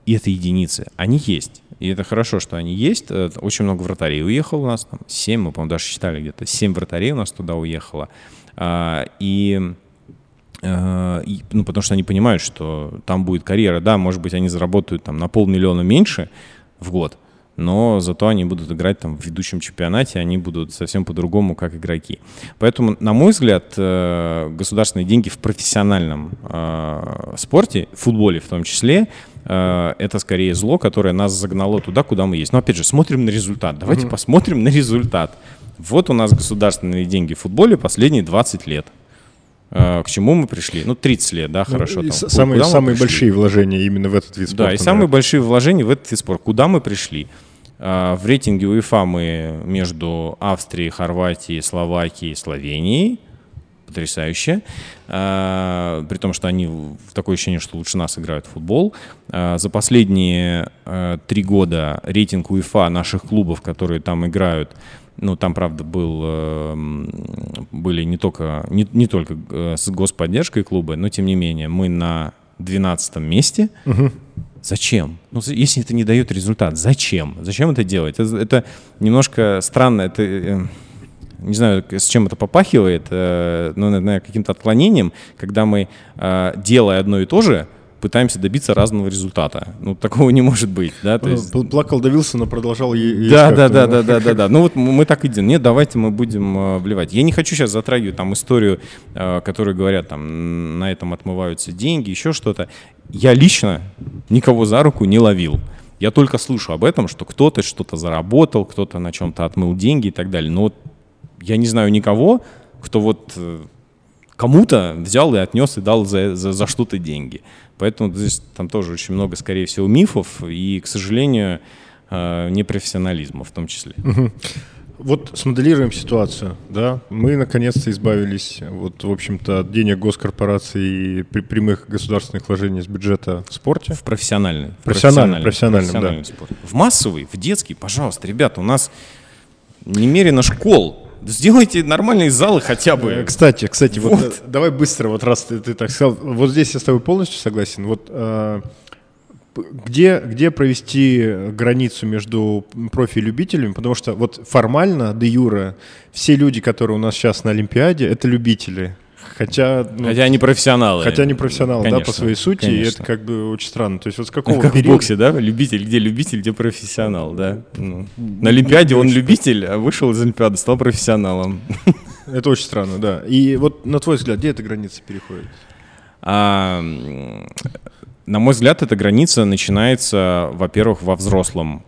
И это единицы. Они есть. И это хорошо, что они есть. Очень много вратарей уехало у нас. Там семь, мы, по-моему, даже считали где-то. Семь вратарей у нас туда уехало. И И, ну, потому что они понимают, что там будет карьера. Да, может быть, они заработают там на полмиллиона меньше в год, но зато они будут играть там в ведущем чемпионате, они будут совсем по-другому, как игроки. Поэтому, на мой взгляд, государственные деньги в профессиональном спорте, в футболе в том числе, это скорее зло, которое нас загнало туда, куда мы есть. Но, опять же, смотрим на результат. Давайте mm-hmm. посмотрим на результат. Вот у нас государственные деньги в футболе последние двадцать лет. К чему мы пришли? Ну, тридцать лет, да, хорошо. Ну, там. Самые, самые большие вложения именно в этот вид спорта. Да, и самые большие вложения в этот вид спорта. Куда мы пришли? В рейтинге УЕФА мы между Австрией, Хорватией, Словакией, Словенией. Потрясающе. При том, что они в такое ощущение, что лучше нас играют в футбол. За последние три года рейтинг УЕФА наших клубов, которые там играют, ну, там, правда, был, были не только, не, не только с господдержкой клубы, но, тем не менее, мы на двенадцатом месте. Угу. Зачем? Ну, если это не дает результат, зачем? Зачем это делать? Это, это немножко странно, это... Не знаю, с чем это попахивает, но, наверное, каким-то отклонением, когда мы, делая одно и то же, пытаемся добиться разного результата. Ну, такого не может быть. Да? То есть... Плакал, давился, но продолжал есть. Да, да, да, да, да, да, да. Ну, вот мы так и делаем. Нет, давайте мы будем вливать. Я не хочу сейчас затрагивать там историю, которую говорят, там, на этом отмываются деньги, еще что-то. Я лично никого за руку не ловил. Я только слышу об этом, что кто-то что-то заработал, кто-то на чем-то отмыл деньги и так далее. Но вот я не знаю никого, кто вот кому-то взял и отнес и дал за, за, за что-то деньги. Поэтому здесь там тоже очень много, скорее всего, мифов и, к сожалению, непрофессионализма в том числе. Угу. Вот смоделируем ситуацию, да? Мы наконец-то избавились, вот, в общем-то, от денег госкорпораций и прямых государственных вложений из бюджета в спорте. В профессиональный. В профессиональный, профессиональный, профессиональный да. спорт. В массовый, в детский, пожалуйста, ребята, у нас немерено школ. Сделайте нормальные залы хотя бы. Кстати, кстати, вот, вот давай быстро, вот раз ты, ты так сказал, вот здесь я с тобой полностью согласен. Вот э, где, где провести границу между профи и любителями? Потому что вот формально, де юре, все люди, которые у нас сейчас на Олимпиаде, это любители. Хотя, ну, хотя они профессионалы. Хотя они профессионалы, конечно, да, по своей сути, конечно. И это как бы очень странно. То есть вот с какого как периода... в боксе, да? Любитель, где любитель, где профессионал, да? Ну. На Олимпиаде он любитель, а вышел из Олимпиады, стал профессионалом. Это очень странно, да. И вот на твой взгляд, где эта граница переходит? А, на мой взгляд, эта граница начинается, во-первых, во взрослом,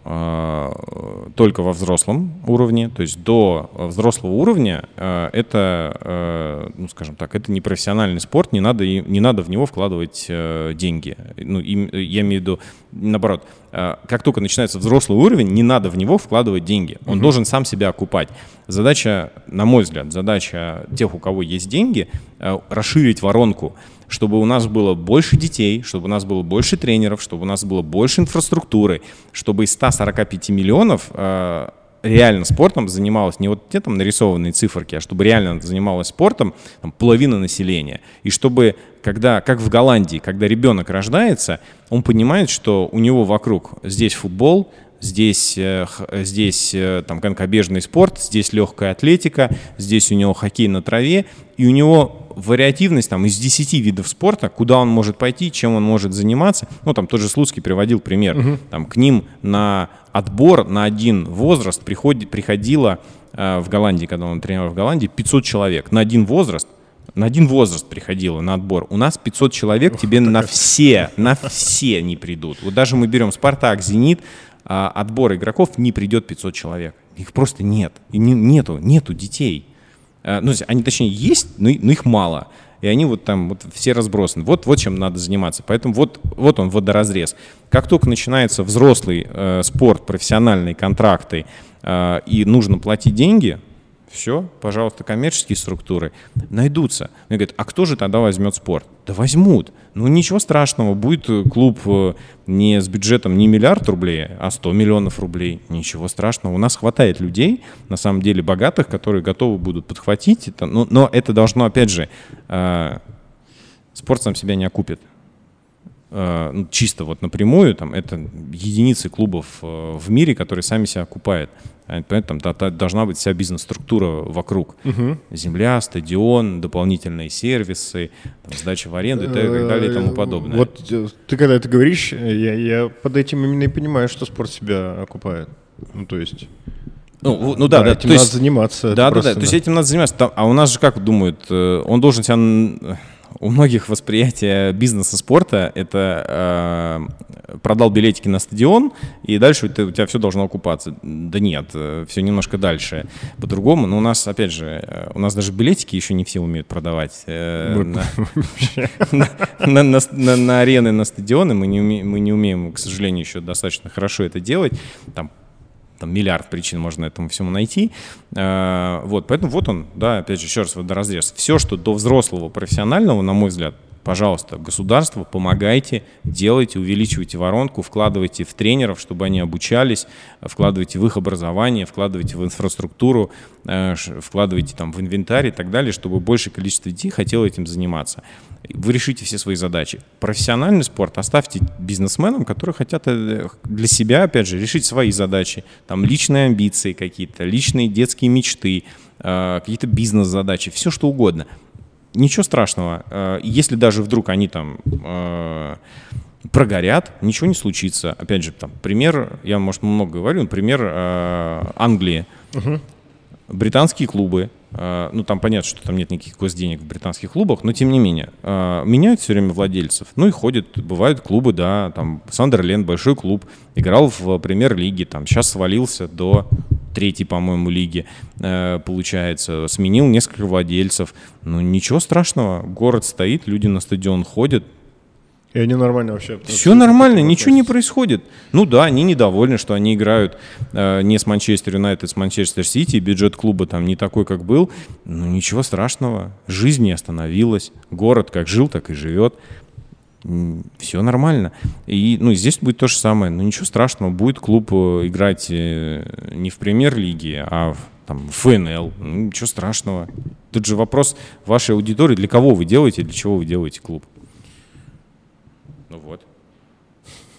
только во взрослом уровне, то есть до взрослого уровня это, ну, скажем так, это не профессиональный спорт, не надо, не надо в него вкладывать деньги. Ну, я имею в виду, наоборот, как только начинается взрослый уровень, не надо в него вкладывать деньги, он [S2] Угу. [S1] Должен сам себя окупать. Задача, на мой взгляд, задача тех, у кого есть деньги, расширить воронку, чтобы у нас было больше детей, чтобы у нас было больше тренеров, чтобы у нас было больше инфраструктуры, чтобы из ста сорока пяти миллионов э, реально спортом занималось не вот те там нарисованные циферки, а чтобы реально занималось спортом там, половина населения. И чтобы, когда, как в Голландии, когда ребенок рождается, он понимает, что у него вокруг здесь футбол, Здесь, здесь там, конькобежный спорт, здесь легкая атлетика, здесь у него хоккей на траве, и у него вариативность там, из десяти видов спорта, куда он может пойти, чем он может заниматься. Ну, там тот же Слуцкий приводил пример. Угу. Там, к ним на отбор на один возраст приходи, приходило э, в Голландии, когда он тренировал в Голландии, пятьсот человек на один возраст. На один возраст приходило на отбор. У нас пятьсот человек. Ух, тебе на все, на все не придут. Вот даже мы берем «Спартак», «Зенит», а отбор игроков не придет пятьсот человек. Их просто нет. И не, нету, нету детей. А, ну, они, точнее, есть, но, но их мало. И они вот там вот все разбросаны. Вот, вот чем надо заниматься. Поэтому вот, вот он, водоразрез. Как только начинается взрослый э, спорт, профессиональные контракты, э, и нужно платить деньги, все, пожалуйста, коммерческие структуры найдутся. Они говорят, а кто же тогда возьмет спорт? Да возьмут. Ну, ничего страшного, будет клуб не с бюджетом не миллиард рублей, а сто миллионов рублей. Ничего страшного. У нас хватает людей, на самом деле богатых, которые готовы будут подхватить это. Но, но это должно, опять же, э, спорт сам себя не окупит. чисто вот напрямую, там, это единицы клубов в мире, которые сами себя окупают. Поэтому там должна быть вся бизнес-структура вокруг. Угу. Земля, стадион, дополнительные сервисы, там, сдача в аренду и так далее и тому подобное. Вот ты когда это говоришь, я, я под этим именно и понимаю, что спорт себя окупает. Ну, то есть... Ну, ну да, да, да, этим то надо есть, заниматься. Да, да, да, то есть этим надо заниматься. Там, а у нас же как думают, он должен себя... У многих восприятие бизнеса спорта — это э, продал билетики на стадион, и дальше ты, у тебя все должно окупаться. Да нет, все немножко дальше по-другому. Но у нас, опять же, у нас даже билетики еще не все умеют продавать. На арены, на стадионы мы не умеем, к сожалению, еще достаточно хорошо это делать. Там миллиард причин можно этому всему найти. Вот, поэтому вот он, да, опять же, еще раз водоразрез. Все, что до взрослого профессионального, на мой взгляд, пожалуйста, государство, помогайте, делайте, увеличивайте воронку, вкладывайте в тренеров, чтобы они обучались, вкладывайте в их образование, вкладывайте в инфраструктуру, вкладывайте там в инвентарь и так далее, чтобы большее количество людей хотело этим заниматься. Вы решите все свои задачи. Профессиональный спорт оставьте бизнесменам, которые хотят для себя, опять же, решить свои задачи, там личные амбиции какие-то, личные детские мечты, какие-то бизнес-задачи, все что угодно. Ничего страшного. Если даже вдруг они там э, прогорят, ничего не случится. Опять же, там пример, я, может, много говорю, пример э, Англии. Угу. Британские клубы. Э, ну, там понятно, что там нет никаких госденег в британских клубах, но тем не менее. Э, меняют все время владельцев. Ну и ходят, бывают клубы, да, там Сандерленд, большой клуб, играл в премьер-лиге, там сейчас свалился до... третьей, по-моему, лиги, получается, сменил несколько владельцев. Ну, ничего страшного, город стоит, люди на стадион ходят. И они нормально вообще? Все нормально, ничего не происходит. Ну да, они недовольны, что они играют э, не с Манчестер Юнайтед, с Манчестер Сити, бюджет клуба там не такой, как был. Ну, ничего страшного, жизнь не остановилась, город как жил, так и живет. Все нормально. И ну, здесь будет то же самое. Но ну, ничего страшного, будет клуб играть не в премьер-лиге, а в, там, в ФНЛ. Ну, ничего страшного. Тут же вопрос вашей аудитории. Для кого вы делаете, для чего вы делаете клуб? Ну вот.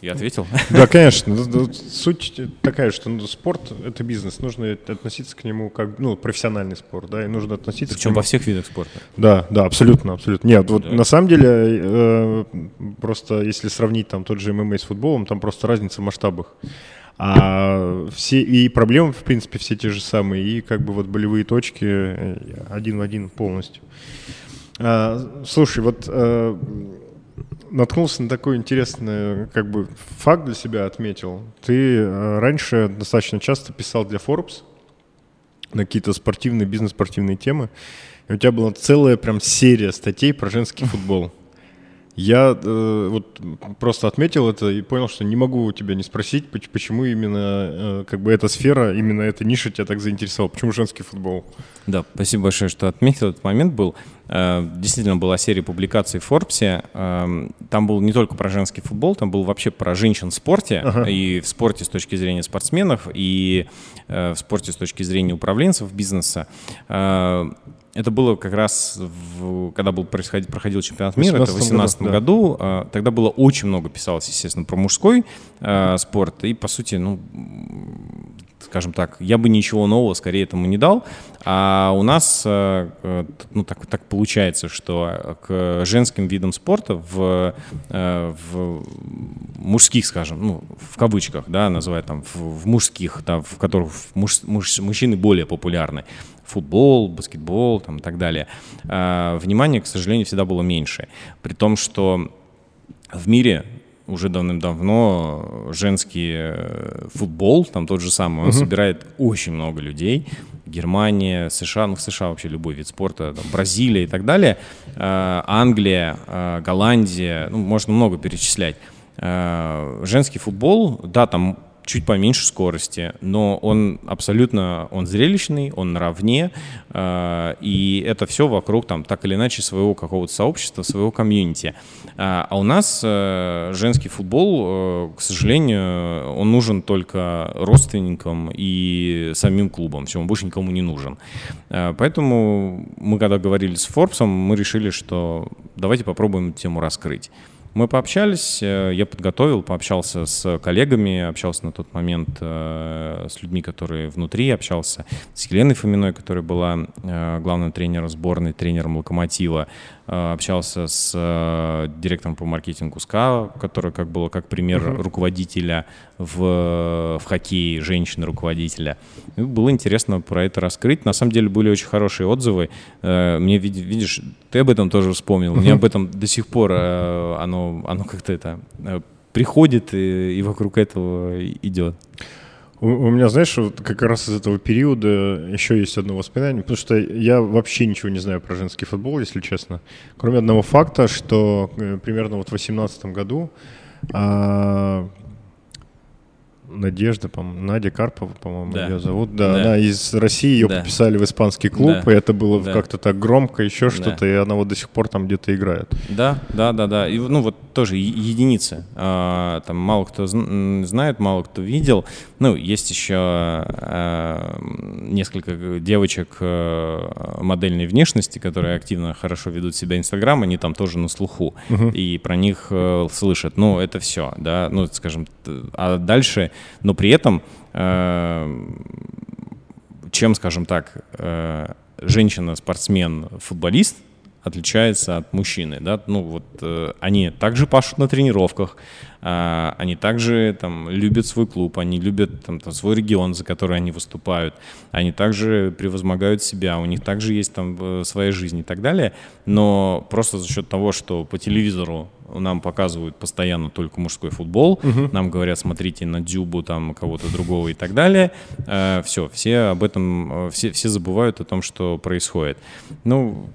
Я ответил? Да, конечно. Суть такая, что спорт — это бизнес. Нужно относиться к нему как, ну, профессиональный спорт, да, и нужно относиться. Причем во всех видах спорта. Да, да, абсолютно, абсолютно. Нет, вот на самом деле просто если сравнить там тот же ММА с футболом, там просто разница в масштабах. А все и проблемы, в принципе, все те же самые, и как бы вот болевые точки один в один полностью. Слушай, вот... Наткнулся на такой интересный как бы факт для себя, отметил. Ты раньше достаточно часто писал для Forbes на какие-то спортивные, бизнес-спортивные темы. И у тебя была целая прям серия статей про женский футбол. Я э, вот просто отметил это и понял, что не могу у тебя не спросить, почему именно э, как бы эта сфера, именно эта ниша тебя так заинтересовала. Почему женский футбол? Да, спасибо большое, что отметил этот момент был. Э, действительно была серия публикаций в Forbes. Э, там был не только про женский футбол, там был вообще про женщин в спорте. Ага. И в спорте с точки зрения спортсменов, и э, в спорте с точки зрения управленцев бизнеса. Э, Это было как раз, в, когда был происходил, проходил чемпионат мира, это в две тысячи восемнадцатом году. Да. Тогда было очень много писалось, естественно, про мужской э, спорт. И, по сути, ну, скажем так, я бы ничего нового скорее этому не дал. А у нас э, ну, так, так получается, что к женским видам спорта в, э, в мужских, скажем, ну, в кавычках, да, называют там, в, в мужских, да, в которых муж, муж, мужчины более популярны. Футбол, баскетбол там, и так далее. А, внимания, к сожалению, всегда было меньше. При том, что в мире уже давным-давно женский футбол, там тот же самый, он [S2] Uh-huh. [S1] Собирает очень много людей. Германия, США, ну в США вообще любой вид спорта, там, Бразилия и так далее. А, Англия, а, Голландия, ну, можно много перечислять. А, женский футбол, да, там... чуть поменьше скорости, но он абсолютно, он зрелищный, он наравне, э, и это все вокруг, там, так или иначе, своего какого-то сообщества, своего комьюнити. А, а у нас э, женский футбол, э, к сожалению, он нужен только родственникам и самим клубам, все, он больше никому не нужен. Э, поэтому мы, когда говорили с Forbes, мы решили, что давайте попробуем эту тему раскрыть. Мы пообщались, я подготовил, пообщался с коллегами, общался на тот момент с людьми, которые внутри, общался с Еленой Фоминой, которая была главным тренером сборной, тренером «Локомотива», общался с директором по маркетингу СКА, который как было как пример uh-huh. руководителя в, в хоккее, женщины-руководителя. И было интересно про это раскрыть. На самом деле были очень хорошие отзывы. Мне, видишь, ты об этом тоже вспомнил. Uh-huh. Мне об этом до сих пор оно, оно как-то это приходит и, и вокруг этого идет. У меня, знаешь, вот как раз из этого периода еще есть одно воспоминание, потому что я вообще ничего не знаю про женский футбол, если честно, кроме одного факта, что примерно вот в восемнадцатом году а, Надежда, по-моему, Надя Карпова, по-моему, да. ее зовут, да, да, она из России, ее да. подписали в испанский клуб, да. и это было да. как-то так громко, еще да. что-то, и она вот до сих пор там где-то играет. Да, да, да, да, и, ну вот тоже единицы, а, там мало кто знает, мало кто видел, ну, есть еще а, несколько девочек а, модельной внешности, которые активно хорошо ведут себя Инстаграм, они там тоже на слуху, угу. и про них а, слышат, ну, это все, да, ну, скажем, а дальше... Но при этом, чем, скажем так, женщина-спортсмен-футболист отличается от мужчины, да, ну вот они также пашут на тренировках, они также там любят свой клуб, они любят там, там свой регион, за который они выступают, они также превозмогают себя, у них также есть там своя жизнь и так далее, но просто за счет того, что по телевизору нам показывают постоянно только мужской футбол, угу. нам говорят, смотрите на Дзюбу, там, кого-то другого и так далее. Э, все, все об этом, все, все забывают о том, что происходит. Ну,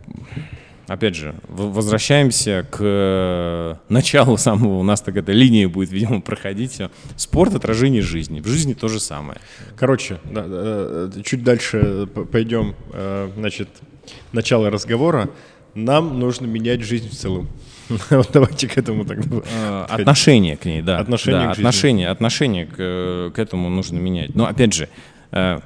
опять же, возвращаемся к началу самого, у нас так эта линия будет, видимо, проходить. Спорт — отражение жизни, в жизни то же самое. Короче, чуть дальше пойдем, значит, начало разговора. Нам нужно менять жизнь в целом. Вот давайте к этому тогда. Отношение к ней, да. Отношение, да, к отношение, отношение к, к этому нужно менять. Но опять же, э,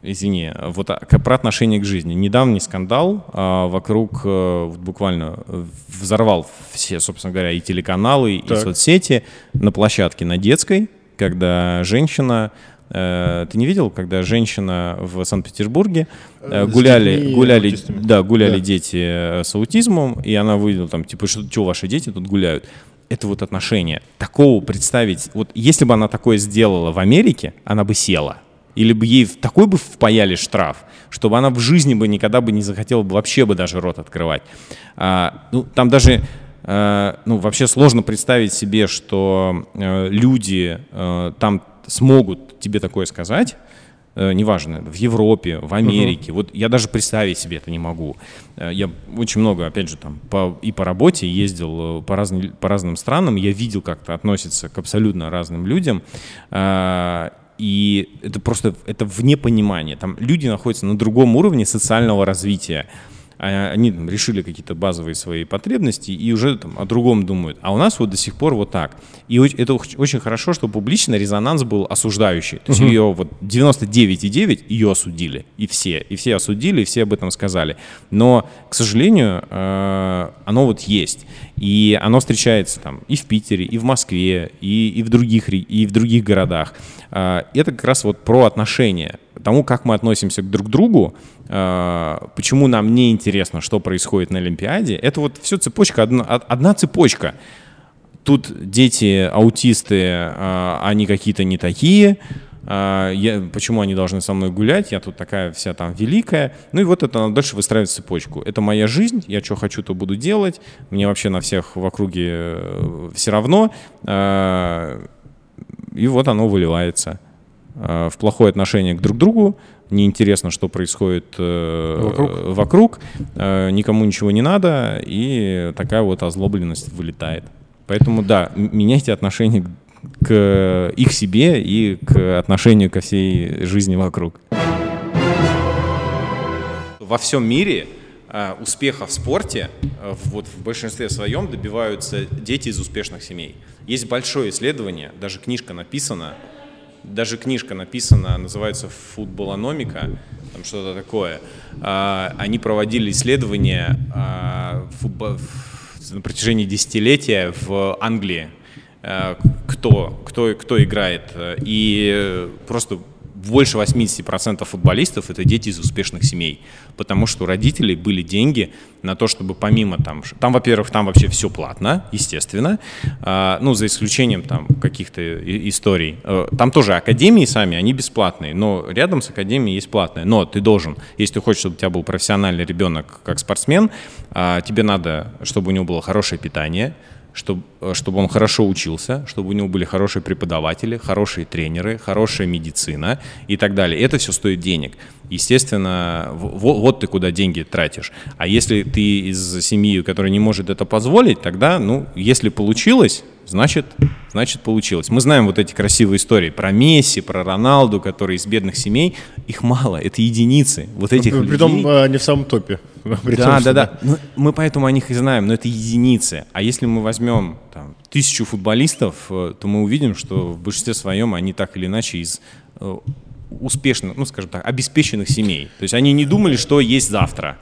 извини, вот про отношение к жизни. Недавний скандал э, вокруг э, вот буквально взорвал все, собственно говоря, и телеканалы, так. и соцсети на площадке на Детской, когда женщина... Ты не видел, когда женщина в Санкт-Петербурге гуляли, детьми, гуляли, да, гуляли да. дети с аутизмом, и она выделила там, типа, что, что ваши дети тут гуляют? Это вот отношение. Такого представить, вот если бы она такое сделала в Америке, она бы села. Или бы ей такой бы впаяли штраф, чтобы она в жизни бы никогда бы не захотела бы вообще бы даже рот открывать. А, ну, там даже... Ну, вообще сложно представить себе, что люди там смогут тебе такое сказать, неважно, в Европе, в Америке. Uh-huh. Вот я даже представить себе это не могу. Я очень много, опять же, там по, и по работе ездил по, раз, по разным странам, я видел, как это относится к абсолютно разным людям. И это просто это вне понимания. Там люди находятся на другом уровне социального развития. Они там решили какие-то базовые свои потребности и уже там о другом думают. А у нас вот до сих пор вот так. И это очень хорошо, что публично резонанс был осуждающий. То есть угу. ее вот девяносто девять целых девять десятых ее осудили. И все. И все осудили, и все об этом сказали. Но, к сожалению, оно вот есть. И оно встречается там и в Питере, и в Москве, и, и, в, других, и в других городах. Это как раз вот про отношения. Тому, как мы относимся друг к другу, почему нам не интересно, что происходит на Олимпиаде, это вот все цепочка, одна, одна цепочка. Тут дети, аутисты, они какие-то не такие, я, почему они должны со мной гулять, я тут такая вся там великая. Ну и вот это надо дальше выстраивать цепочку. Это моя жизнь, я что хочу, то буду делать, мне вообще на всех в округе все равно, и вот оно выливается в плохое отношение к друг другу, неинтересно, что происходит э, вокруг, вокруг э, никому ничего не надо, и такая вот озлобленность вылетает. Поэтому, да, меняйте отношение к, к их себе и к отношению ко всей жизни вокруг. Во всем мире э, успеха в спорте э, вот в большинстве своем добиваются дети из успешных семей. Есть большое исследование, даже книжка написана, Даже книжка написана, называется «Футболономика», там что-то такое. Они проводили исследования на протяжении десятилетия в Англии, кто, кто, кто играет. И просто больше восемьдесят процентов футболистов – это дети из успешных семей, потому что у родителей были деньги на то, чтобы помимо там… Там, во-первых, там вообще все платно, естественно, ну, за исключением там каких-то историй. Там тоже академии сами, они бесплатные, но рядом с академией есть платные. Но ты должен, если ты хочешь, чтобы у тебя был профессиональный ребенок как спортсмен, тебе надо, чтобы у него было хорошее питание, чтобы, чтобы он хорошо учился, чтобы у него были хорошие преподаватели, хорошие тренеры, хорошая медицина и так далее. Это все стоит денег. Естественно, вот, вот ты куда деньги тратишь. А если ты из семьи, которая не может это позволить, тогда, ну, если получилось, значит, значит получилось. Мы знаем вот эти красивые истории про Месси, про Роналду, которые из бедных семей. Их мало, это единицы. Вот этих Притом людей... они в самом топе. При да, том, да, да. Мы, мы поэтому о них и знаем, но это единицы. А если мы возьмем там, тысячу футболистов, то мы увидим, что в большинстве своем они так или иначе из успешных, ну, скажем так, обеспеченных семей. То есть они не думали, что есть завтра.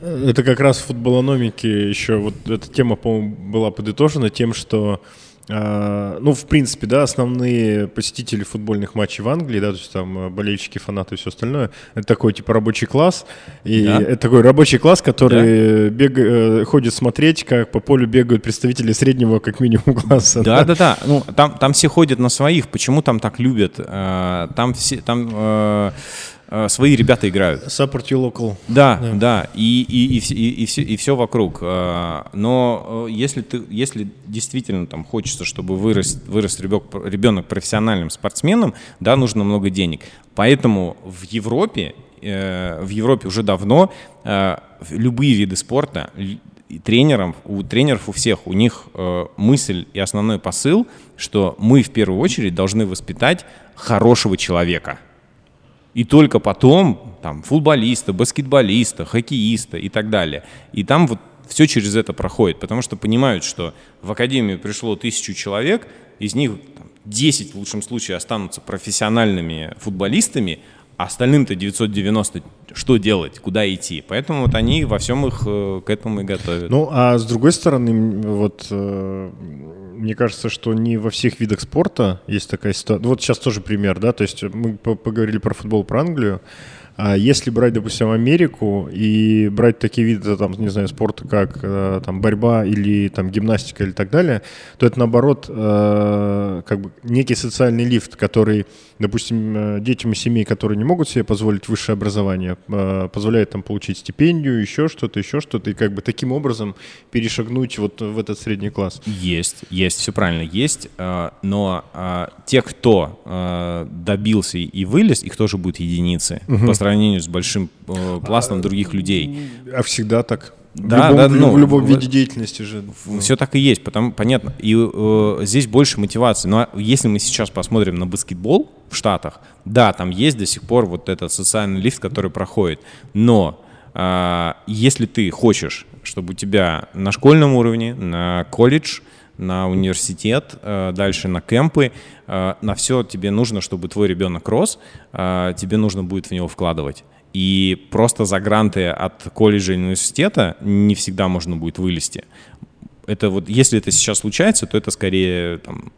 Это как раз в футболономике еще вот эта тема, по-моему, была подытожена тем, что ну, в принципе, да, основные посетители футбольных матчей в Англии, да, то есть там болельщики, фанаты и все остальное, это такой типа рабочий класс, и да. это такой рабочий класс, который да. бег, ходит смотреть, как по полю бегают представители среднего как минимум класса. Да, да, да, да. Ну, там, там все ходят на своих, почему там так любят, там все, там... Свои ребята играют. Support your local. Да, yeah. да, и, и, и, и, и, все, и все вокруг. Но если, ты, если действительно там, хочется, чтобы вырос, вырос ребенок профессиональным спортсменом, да, нужно много денег. Поэтому в Европе, в Европе уже давно любые виды спорта, тренерам, у тренеров у всех, у них мысль и основной посыл, что мы в первую очередь должны воспитать хорошего человека. И только потом там, футболиста, баскетболиста, хоккеиста и так далее. И там вот все через это проходит, потому что понимают, что в академию пришло тысячу человек, из них там, десять в лучшем случае останутся профессиональными футболистами, а остальным-то девятьсот девяносто что делать, куда идти. Поэтому вот они во всем их э, к этому и готовят. Ну, а с другой стороны, вот... Э... Мне кажется, что не во всех видах спорта есть такая ситуация. Вот сейчас тоже пример, да, то есть мы поговорили про футбол, про Англию. А если брать, допустим, Америку и брать такие виды, там, не знаю, спорта, как там, борьба или там, гимнастика или так далее, то это, наоборот, э, как бы некий социальный лифт, который, допустим, детям из семей, которые не могут себе позволить высшее образование, э, позволяет там, получить стипендию, еще что-то, еще что-то, и как бы таким образом перешагнуть вот в этот средний класс. Есть, есть, все правильно, есть, э, но э, те, кто э, добился и вылез, их тоже будут единицы. Угу. По сравнению с большим э, пластом а, других людей. А всегда так? Да, в любом, да, ну, в любом виде в, деятельности же. В, все так и есть, потому, понятно. И э, здесь больше мотивации. Но если мы сейчас посмотрим на баскетбол в Штатах, да, там есть до сих пор вот этот социальный лифт, который проходит. Но э, если ты хочешь, чтобы у тебя на школьном уровне, на колледж, на университет, дальше на кемпы, на все тебе нужно, чтобы твой ребенок рос, тебе нужно будет в него вкладывать. И просто за гранты от колледжа и университета не всегда можно будет вылезти. Это вот, если это сейчас случается, то это скорее там,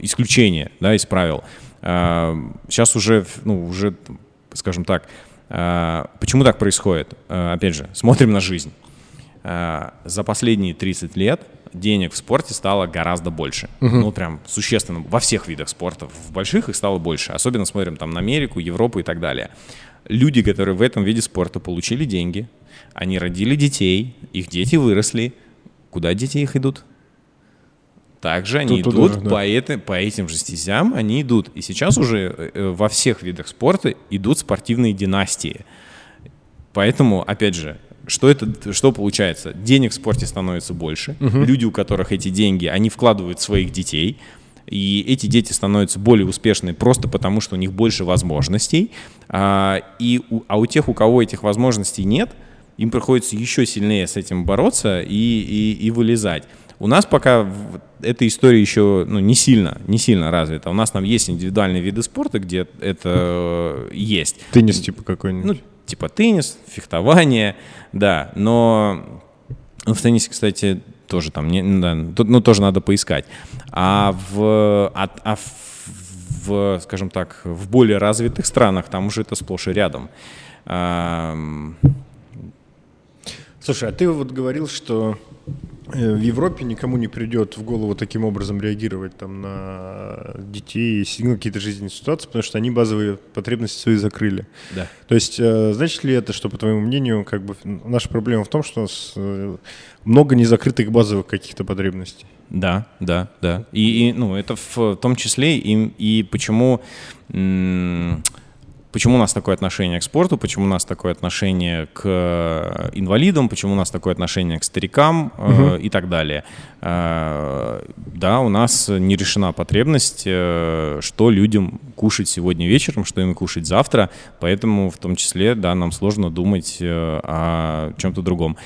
исключение, да, из правил. Сейчас уже, ну, уже, скажем так, почему так происходит? Опять же, смотрим на жизнь. За последние тридцать лет денег в спорте стало гораздо больше. Угу. Ну, прям существенно. Во всех видах спорта. В больших их стало больше. Особенно смотрим там на Америку, Европу и так далее. Люди, которые в этом виде спорта получили деньги, они родили детей, их дети выросли. Куда дети их идут? Также они Тут, идут, туда, по, да. это, по этим же стезям они идут. И сейчас уже во всех видах спорта идут спортивные династии. Поэтому, опять же, Что, это, что получается? Денег в спорте становится больше. Uh-huh. Люди, у которых эти деньги, они вкладывают в своих детей. И эти дети становятся более успешными просто потому, что у них больше возможностей. А, и у, а у тех, у кого этих возможностей нет, им приходится еще сильнее с этим бороться и, и, и вылезать. У нас пока эта история еще ну, не сильно, не сильно развита. У нас там есть индивидуальные виды спорта, где это есть. Теннис типа какой-нибудь? Ну, типа теннис, фехтование, да. Но в теннисе, кстати, тоже там, не, ну, тоже надо поискать. А в, а, а в, скажем так, в более развитых странах там уже это сплошь и рядом. Слушай, а ты вот говорил, что в Европе никому не придет в голову таким образом реагировать там, на детей, на какие-то жизненные ситуации, потому что они базовые потребности свои закрыли. Да. То есть, значит ли это, что, по твоему мнению, как бы наша проблема в том, что у нас много незакрытых базовых каких-то потребностей? Да, да, да. И, и ну, это в том числе и, и почему... М- Почему у нас такое отношение к спорту, почему у нас такое отношение к инвалидам, почему у нас такое отношение к старикам uh-huh. э, и так далее. Э, да, у нас не решена потребность, э, что людям кушать сегодня вечером, что им кушать завтра, поэтому в том числе, да, нам сложно думать э, о чем-то другом.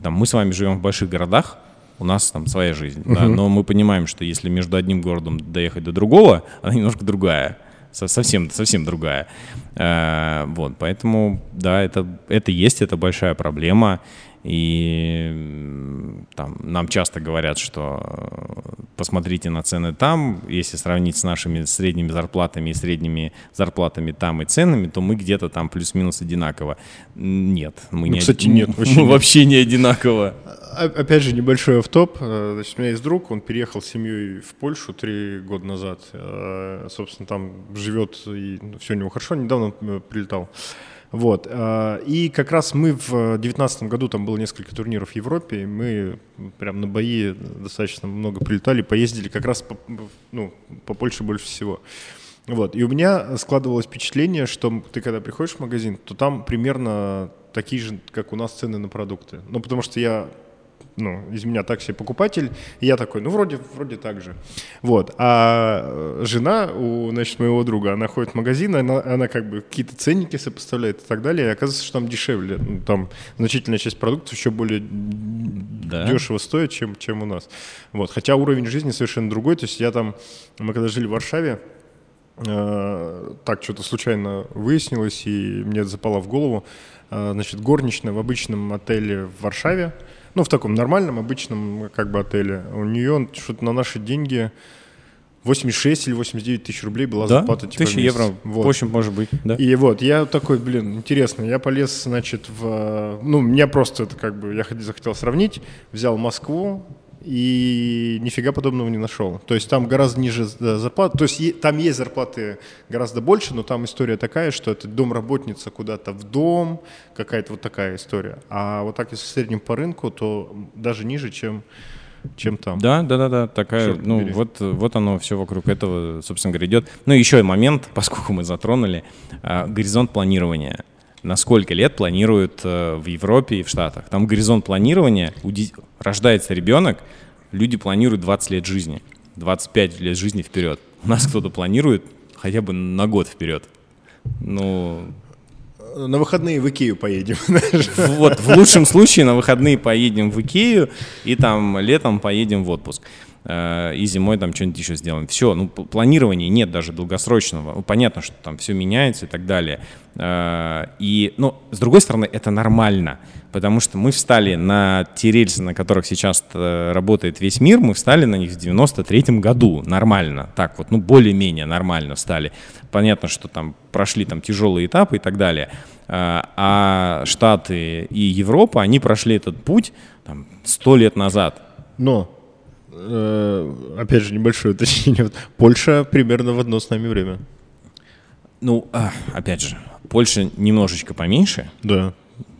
Там, мы с вами живем в больших городах, у нас там своя жизнь, uh-huh. да, но мы понимаем, что если между одним городом доехать до другого, она немножко другая. Совсем, совсем другая. Вот, поэтому, да, это, это есть, это большая проблема. И там, нам часто говорят, что посмотрите на цены там, если сравнить с нашими средними зарплатами и средними зарплатами там и ценами, то мы где-то там плюс-минус одинаково. Нет, мы ну, не, кстати, нет, мы вообще, нет. вообще не одинаково. Опять же, небольшой офф-топ. Значит, у меня есть друг, он переехал с семьей в Польшу три года назад. Собственно, там живет, и все у него хорошо, недавно он прилетал. Вот. И как раз мы в девятнадцатом году, там было несколько турниров в Европе, и мы прям на бои достаточно много прилетали, поездили как раз по, ну, по Польше больше всего. Вот. И у меня складывалось впечатление, что ты когда приходишь в магазин, то там примерно такие же, как у нас, цены на продукты. Ну, потому что я... Ну, из меня так себе покупатель, и я такой, ну, вроде, вроде так же. Вот. А жена у, значит, моего друга, она ходит в магазин, она, она как бы какие-то ценники сопоставляет и так далее, и оказывается, что там дешевле. Ну, там значительная часть продуктов еще более да. дешево стоит, чем, чем у нас. Вот. Хотя уровень жизни совершенно другой. То есть я там, мы когда жили в Варшаве, э, так что-то случайно выяснилось, и мне это запало в голову. Э, значит, горничная в обычном отеле в Варшаве, ну, в таком нормальном, обычном как бы отеле. У нее что-то на наши деньги восемьдесят шесть или восемьдесят девять тысяч рублей была да? зарплата. Типа, тысяча евро, вот. В общем, может быть. Да? И вот, я такой, блин, интересно, я полез, значит, в... Ну, меня просто это как бы, я захотел сравнить, взял Москву и нифига подобного не нашел. То есть там гораздо ниже зарплата, то есть там есть зарплаты гораздо больше, но там история такая, что это домработница куда-то в дом, какая-то вот такая история. А вот так, если в среднем по рынку, то даже ниже, чем, чем там. Да, да, да, да, такая, черт, ну вот, вот оно все вокруг этого, собственно говоря, идет. Ну еще и момент, поскольку мы затронули, горизонт планирования. На сколько лет планируют в Европе и в Штатах. Там горизонт планирования, рождается ребенок, люди планируют двадцать лет жизни, двадцать пять лет жизни вперед. У нас кто-то планирует хотя бы на год вперед. Ну... На выходные в Икею поедем. Вот, в лучшем случае на выходные поедем в Икею и там летом поедем в отпуск. И зимой там что-нибудь еще сделаем. Все, ну, планирования нет даже долгосрочного. Ну, понятно, что там все меняется и так далее. И, ну, с другой стороны, это нормально, потому что мы встали на те рельсы, на которых сейчас работает весь мир, мы встали на них в девяносто третьем году. Нормально, так вот, ну, более-менее нормально встали. Понятно, что там прошли там тяжелые этапы и так далее. А Штаты и Европа, они прошли этот путь там сто лет назад. Но... Опять же, небольшое уточнение. Польша примерно в одно с нами время. Ну, опять же, Польша немножечко поменьше. Да.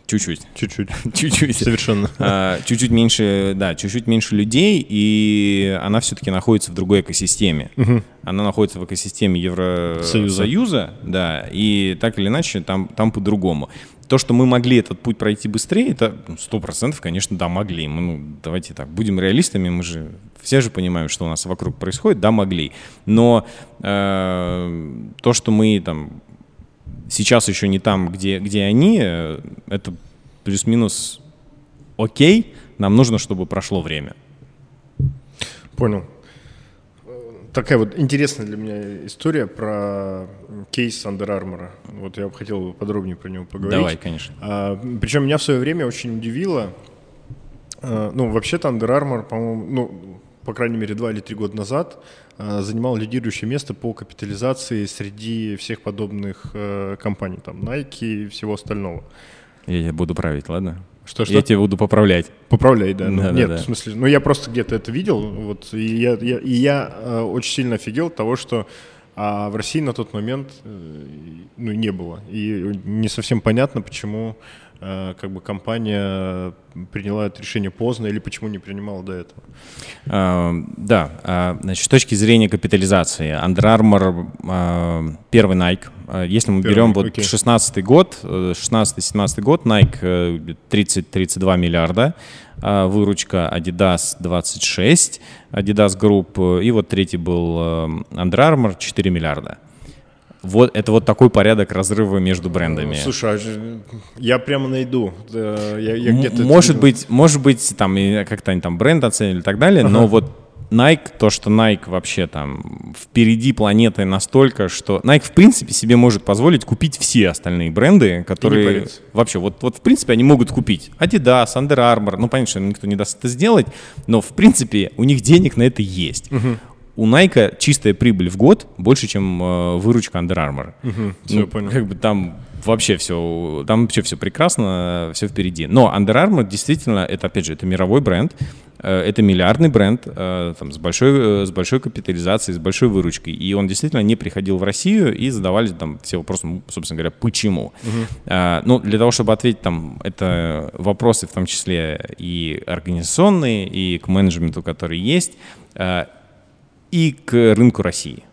Чуть-чуть. Чуть-чуть. Чуть-чуть. Совершенно. А, чуть-чуть меньше, да, чуть-чуть меньше людей, и она все-таки находится в другой экосистеме. Угу. Она находится в экосистеме Евросоюза, да, и так или иначе там, там по-другому. То, что мы могли этот путь пройти быстрее, это сто процентов, конечно, да, могли. Мы, ну, давайте так, будем реалистами, мы же все же понимаем, что у нас вокруг происходит, да, могли. Но э, то, что мы там сейчас еще не там, где, где они, это плюс-минус окей, нам нужно, чтобы прошло время. Понял. Такая вот интересная для меня история про кейс Under Armour. Вот я бы хотел подробнее про него поговорить. Давай, конечно. А, причем меня в свое время очень удивило, Ну, вообще-то Under Armour, по-моему, ну, по крайней мере, два или три года назад занимал лидирующее место по капитализации среди всех подобных компаний, там, Nike и всего остального. Я тебя буду править, ладно? Что, что? Я тебя буду поправлять. Поправляй, да. да ну, нет, да. в смысле, ну я просто где-то это видел, вот, и я, я, и я э, очень сильно офигел от того, что а в России на тот момент э, ну, не было. И не совсем понятно, почему э, как бы компания приняла это решение поздно или почему не принимала до этого. А, да, а, значит, с точки зрения капитализации, Under Armour, а, первый Nike. Если мы первый, берем вот окей. шестнадцатый год, шестнадцатый-семнадцатый год, Nike тридцать-тридцать два миллиарда, выручка Adidas двадцать шесть, Adidas Group, и вот третий был Under Armour четыре миллиарда. Вот, это вот такой порядок разрыва между брендами. Слушай, я прямо найду. Я, я где-то может, быть, может быть, там как-то они там бренд оценили и так далее, ага. но вот Nike, то, что Nike вообще там впереди планеты настолько, что Nike в принципе себе может позволить купить все остальные бренды, которые вообще вот, вот в принципе они могут купить Adidas, Under Armour, ну понятно, что никто не даст это сделать, но в принципе у них денег на это есть. Uh-huh. У Nike чистая прибыль в год больше, чем э, выручка Under Armour. Uh-huh. Все, ну, понял. Как бы там вообще все, там вообще все прекрасно, все впереди. Но Under Armour действительно, это опять же, это мировой бренд. Это миллиардный бренд там, с, большой, с большой капитализацией, с большой выручкой. И он действительно не приходил в Россию, и задавались там все вопросы, собственно говоря, почему. Угу. А, ну, для того, чтобы ответить, там, это вопросы в том числе и организационные, и к менеджменту, который есть, а, и к рынку России.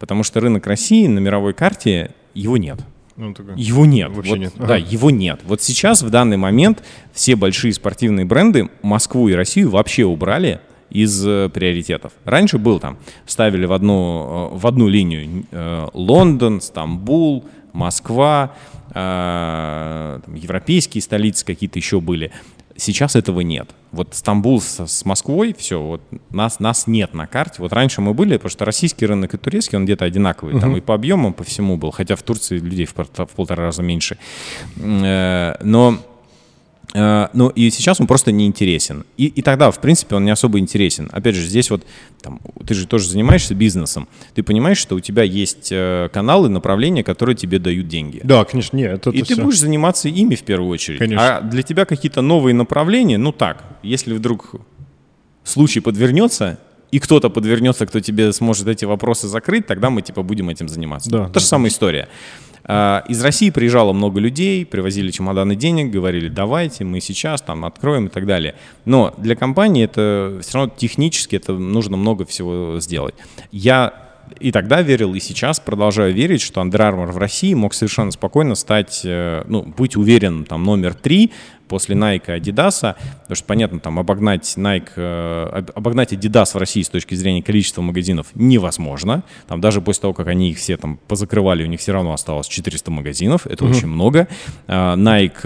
Потому что рынок России на мировой карте, его нет. Ну, его нет. Вообще вот, нет. Да, ага. его нет. Вот сейчас, в данный момент, все большие спортивные бренды Москву и Россию вообще убрали из э, приоритетов. Раньше был там, ставили в одну, э, в одну линию э, Лондон, Стамбул, Москва, э, там, европейские столицы какие-то еще были. Сейчас этого нет. Вот Стамбул с, с Москвой, все, вот нас, нас нет на карте. Вот раньше мы были, потому что российский рынок и турецкий, он где-то одинаковый, uh-huh. там и по объемам, по всему был, хотя в Турции людей в, в полтора раза меньше. Но, но и сейчас он просто не интересен. И, и тогда, в принципе, он не особо интересен. Опять же, здесь вот, там, ты же тоже занимаешься бизнесом, ты понимаешь, что у тебя есть каналы, направления, которые тебе дают деньги. Да, конечно, нет. Это и это ты все. Будешь заниматься ими в первую очередь. Конечно. А для тебя какие-то новые направления, ну так, если вдруг случай подвернется, и кто-то подвернется, кто тебе сможет эти вопросы закрыть, тогда мы типа будем этим заниматься. Да, Та да. же самая история. Из России приезжало много людей, привозили чемоданы денег, говорили, давайте, мы сейчас там откроем и так далее. Но для компании это все равно технически, это нужно много всего сделать. Я и тогда верил, и сейчас продолжаю верить, что Under Armour в России мог совершенно спокойно стать, ну, быть уверенным там номер три после Nike, Adidas, потому что, понятно, там обогнать Nike, обогнать Adidas в России с точки зрения количества магазинов невозможно. Там даже после того, как они их все там позакрывали, у них все равно осталось четыреста магазинов, это mm-hmm. очень много. Nike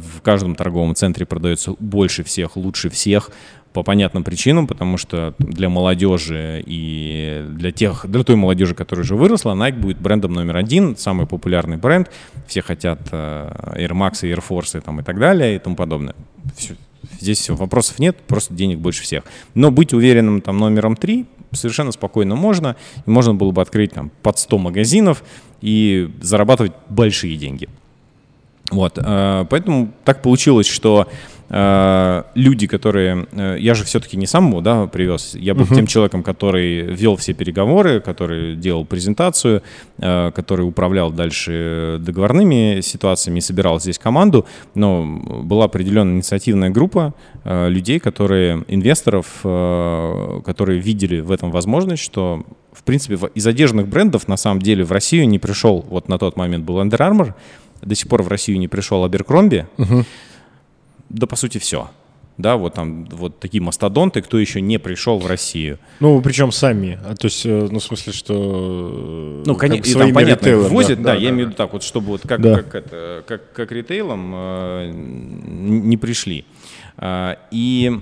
в каждом торговом центре продается больше всех, лучше всех, по понятным причинам, потому что для молодежи и для тех, для той молодежи, которая уже выросла, Nike будет брендом номер один, самый популярный бренд. Все хотят Air Max, Air Force и, там, и так далее и тому подобное. Все. Здесь все, вопросов нет, просто денег больше всех. Но быть уверенным там номером три совершенно спокойно можно. Можно было бы открыть там под сто магазинов и зарабатывать большие деньги. Вот, поэтому так получилось, что люди, которые... Я же все-таки не сам его, да, привез. Я был uh-huh. тем человеком, который вел все переговоры, который делал презентацию, который управлял дальше договорными ситуациями и собирал здесь команду. Но была определенная инициативная группа людей, которые, инвесторов, которые видели в этом возможность, что, в принципе, из одежных брендов на самом деле в Россию не пришел, вот на тот момент был Under Armour, до сих пор в Россию не пришел Abercrombie, uh-huh. да, по сути, все. Да, вот там вот такие мастодонты, кто еще не пришел в Россию. Ну, причем сами. То есть, ну, в смысле, что... Ну, конечно, и там, понятно, возят, да, да, да, да, я имею в виду так, вот, чтобы вот как, да. как, это, как, как ритейлом э, не пришли. А, и...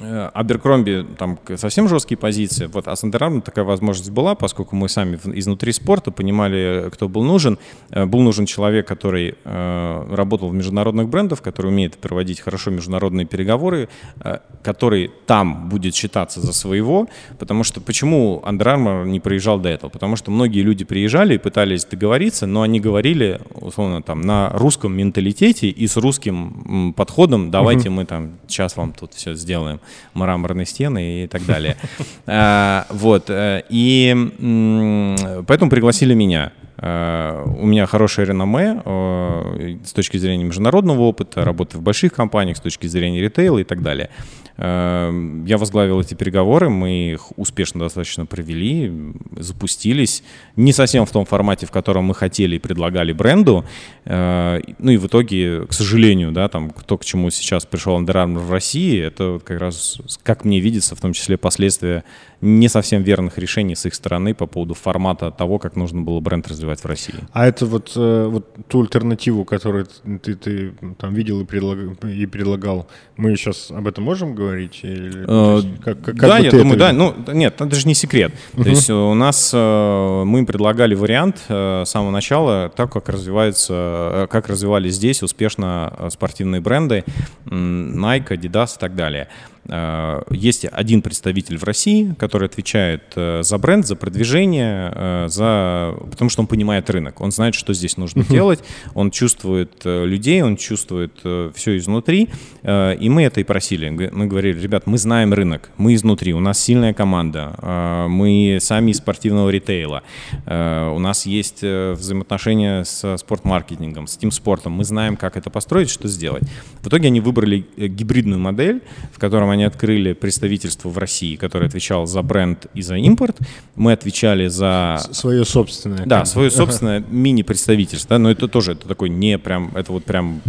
Аберкромби там совсем жесткие позиции, вот, а с Under Armour такая возможность была, поскольку мы сами изнутри спорта понимали, кто был нужен. Был нужен человек, который работал в международных брендах, который умеет проводить хорошо международные переговоры, который там будет считаться за своего, потому что почему Under Armour не приезжал до этого? Потому что многие люди приезжали и пытались договориться, но они говорили, условно, там, на русском менталитете и с русским подходом, давайте [S2] Угу. [S1] Мы там сейчас вам тут все сделаем. Мраморные стены и так далее. Вот. И поэтому пригласили меня. У меня хорошее реноме с точки зрения международного опыта, работы в больших компаниях, с точки зрения ритейла и так далее. Я возглавил эти переговоры, мы их успешно достаточно провели, запустились. Не совсем в том формате, в котором мы хотели и предлагали бренду. Ну и в итоге, к сожалению, да, там, то, к чему сейчас пришел Under Armour в России, это как раз, как мне видится, в том числе последствия не совсем верных решений с их стороны по поводу формата того, как нужно было бренд развивать в России. А это вот, вот ту альтернативу, которую ты, ты там видел и предлагал, и предлагал, мы сейчас об этом можем говорить? Или, а, есть, как, как да, я думаю, это... да. Ну, нет, это же не секрет. Uh-huh. То есть у нас, мы предлагали вариант с самого начала, так как развиваются, как развивались здесь успешно спортивные бренды Nike, Adidas и так далее. Есть один представитель в России, который отвечает за бренд, за продвижение, за... потому что он понимает рынок, он знает, что здесь нужно делать, он чувствует людей, он чувствует все изнутри, и мы это и просили. Мы говорили, ребят, мы знаем рынок, мы изнутри, у нас сильная команда, мы сами из спортивного ритейла, у нас есть взаимоотношения с спортмаркетингом, с тимспортом, мы знаем, как это построить, что сделать. В итоге они выбрали гибридную модель, в котором они Они открыли представительство в России, которое отвечало за бренд и за импорт. Мы отвечали за... Свое собственное. Да, свое собственное ага. мини-представительство. Да? Но это тоже это такое не прям... Это вот прям...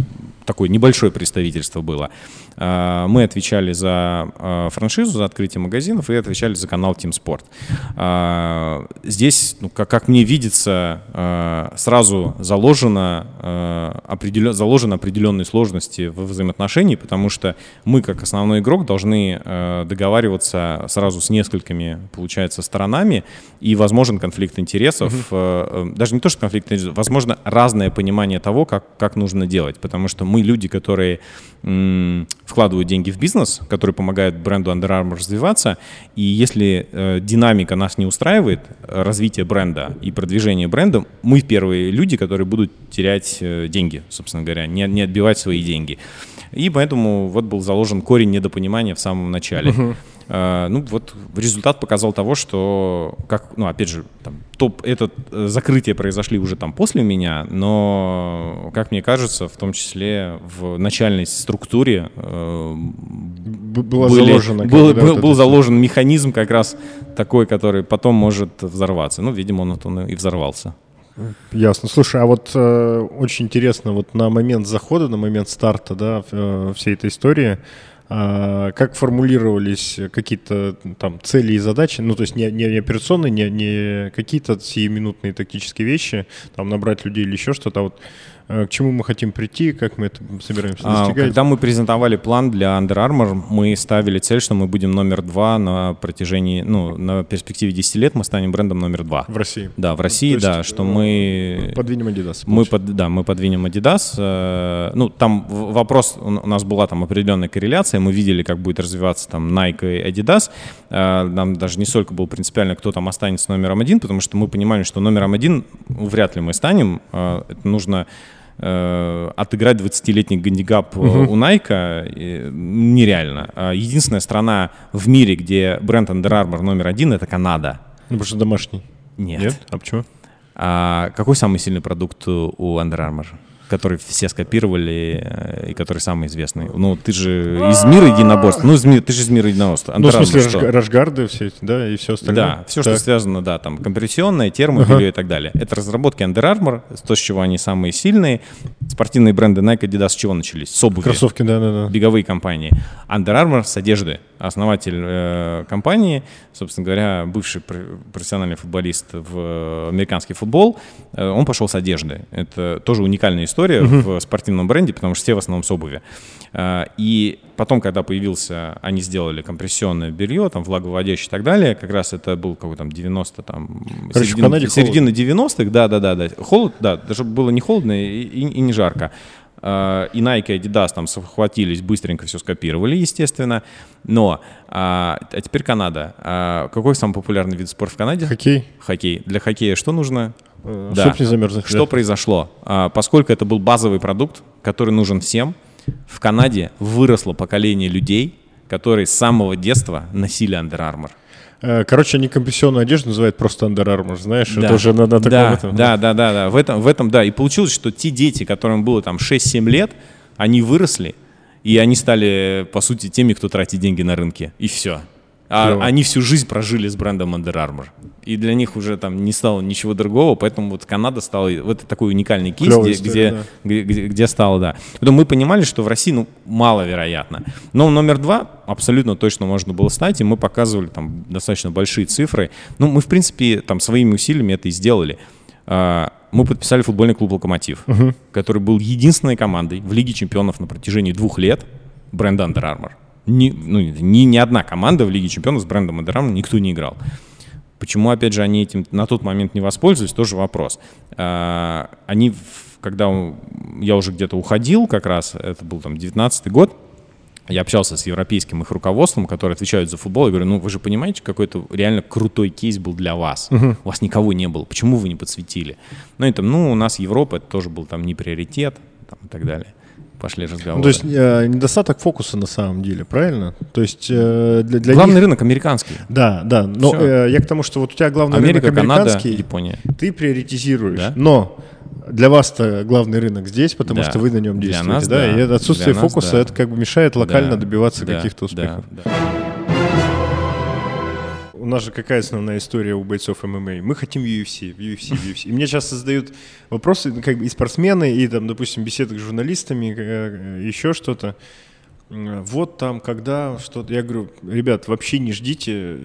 такое небольшое представительство было. Мы отвечали за франшизу, за открытие магазинов и отвечали за канал Team Sport. Здесь, ну, как, как мне видится, сразу заложено, определен, заложены определенные сложности во взаимоотношении, потому что мы, как основной игрок, должны договариваться сразу с несколькими, получается, сторонами, и возможен конфликт интересов. Угу. Даже не то, что конфликт интересов, возможно, разное понимание того, как, как нужно делать, потому что мы люди, которые м, вкладывают деньги в бизнес, которые помогают бренду Under Armour развиваться, и если э, динамика нас не устраивает, развитие бренда и продвижение бренда, мы первые люди, которые будут терять э, деньги, собственно говоря, не, не отбивать свои деньги. И поэтому вот был заложен корень недопонимания в самом начале. Uh-huh. Uh, ну вот результат показал того, что, как, ну опять же, там, топ, это закрытие произошли уже там после меня, но, как мне кажется, в том числе в начальной структуре uh, Была были, заложена, был, был, был заложен механизм как раз такой, который потом может взорваться. Ну, видимо, он, он и взорвался. Ясно. Слушай, а вот э, очень интересно, вот на момент захода, на момент старта, да, э, всей этой истории, э, как формулировались какие-то там цели и задачи, ну, то есть не, не операционные, не, не какие-то сиюминутные тактические вещи, там набрать людей или еще что-то, а вот к чему мы хотим прийти, как мы это собираемся достигать? Когда мы презентовали план для Under Armour, мы ставили цель, что мы будем номер два на протяжении, ну, на перспективе десять лет мы станем брендом номер два. В России? Да, в России, ну, да, что мы... Подвинем Адидас. Мы под, да, мы подвинем Адидас. Ну, там вопрос, у нас была там определенная корреляция, мы видели, как будет развиваться там Nike и Adidas. Нам даже не столько было принципиально, кто там останется номером один, потому что мы понимали, что номером один вряд ли мы станем. Это нужно... отыграть двадцатилетний гандикап uh-huh. у Nike нереально. Единственная страна в мире, где бренд Under Armour номер один, это Канада. Ну, потому что домашний. Нет. Нет? А почему? А какой самый сильный продукт у Under Armour, который все скопировали и который самый известный? Ну, ты же из мира единоборств. Ну, ты же из мира единоборств. Ну, в смысле, рашгарды все эти, да, и все остальное. Да, все, так. Что связано, да, там, компрессионное, термо, белье ага. и так далее. Это разработки Under Armour, то, с чего они самые сильные. Спортивные бренды Nike, Adidas с чего начались? С обуви. Кроссовки, да-да-да. Беговые компании. Under Armour с одежды. Основатель э, компании, собственно говоря, бывший профессиональный футболист в американский футбол, э, он пошел с одежды. Это тоже уникальная история. история uh-huh. в спортивном бренде, потому что все в основном с обуви. И потом, когда появился, они сделали компрессионное белье, там, влаговыводящее и так далее, как раз это был какой-то там девяностый, там, короче, середина, середина девяностых, да-да-да, холод, да, даже было не холодно и, и, и не жарко. И Nike, и Адидас там схватились, быстренько все скопировали, естественно. Но, а, а теперь Канада. А какой самый популярный вид спорта в Канаде? Хоккей. Хоккей. Для хоккея что нужно? Чтобы да. не замерзнуть. Что произошло? А, поскольку это был базовый продукт, который нужен всем, в Канаде выросло поколение людей, которые с самого детства носили Under Armour. Короче, они компрессионную одежду называют просто Under Armour, знаешь, да. это уже на, на таком да, этом. Да, да, да, да, в этом, в этом, да, и получилось, что те дети, которым было там шесть-семь лет, они выросли, и они стали, по сути, теми, кто тратит деньги на рынке, и все. А Йо. Они всю жизнь прожили с брендом Under Armour, и для них уже там не стало ничего другого, поэтому вот Канада стала, вот такой уникальный кейс, где, где, да. где, где, где стало, да. Потом мы понимали, что в России, ну, маловероятно. Но номер два абсолютно точно можно было стать, и мы показывали там достаточно большие цифры. Ну, мы, в принципе, там своими усилиями это и сделали. Мы подписали футбольный клуб «Локомотив», угу. который был единственной командой в Лиге Чемпионов на протяжении двух лет бренда Under Armour. Ни, ну, ни, ни одна команда в Лиге Чемпионов с брендом Under Armour никто не играл. Почему, опять же, они этим на тот момент не воспользовались, тоже вопрос. А, они, когда я уже где-то уходил как раз, это был там девятнадцатый год, я общался с европейским их руководством, которые отвечают за футбол, и говорю, ну вы же понимаете, какой-то реально крутой кейс был для вас. Uh-huh. У вас никого не было, почему вы не подсветили? Ну и там, ну у нас Европа, это тоже был там не приоритет там, и так далее. Пошли разговоры. Ну, то есть э, недостаток фокуса на самом деле, правильно? То есть э, для, для главный них... рынок американский. Да, да. Но э, я к тому, что вот у тебя главный Америка, рынок американский, Канада, Япония. Ты приоритизируешь. Да? Но для вас-то главный рынок здесь, потому да. что вы на нем действуете. Для нас, да? Да. И отсутствие для фокуса нас, да. это как бы мешает локально да. добиваться да. каких-то успехов. Да. Да. У нас же какая основная история у бойцов эм эм а? Мы хотим ю эф си, ю эф си, ю эф си. И мне часто задают вопросы, как бы и спортсмены, и там, допустим, беседы с журналистами, еще что-то. Вот там, когда что-то... Я говорю, ребят, вообще не ждите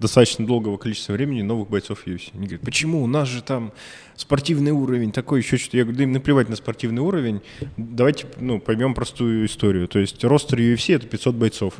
достаточно долгого количества времени новых бойцов ю эф си. Они говорят, почему? У нас же там спортивный уровень, такой еще что-то. Я говорю, да им наплевать на спортивный уровень. Давайте, ну, поймем простую историю. То есть ростер ю эф си — это пятьсот бойцов.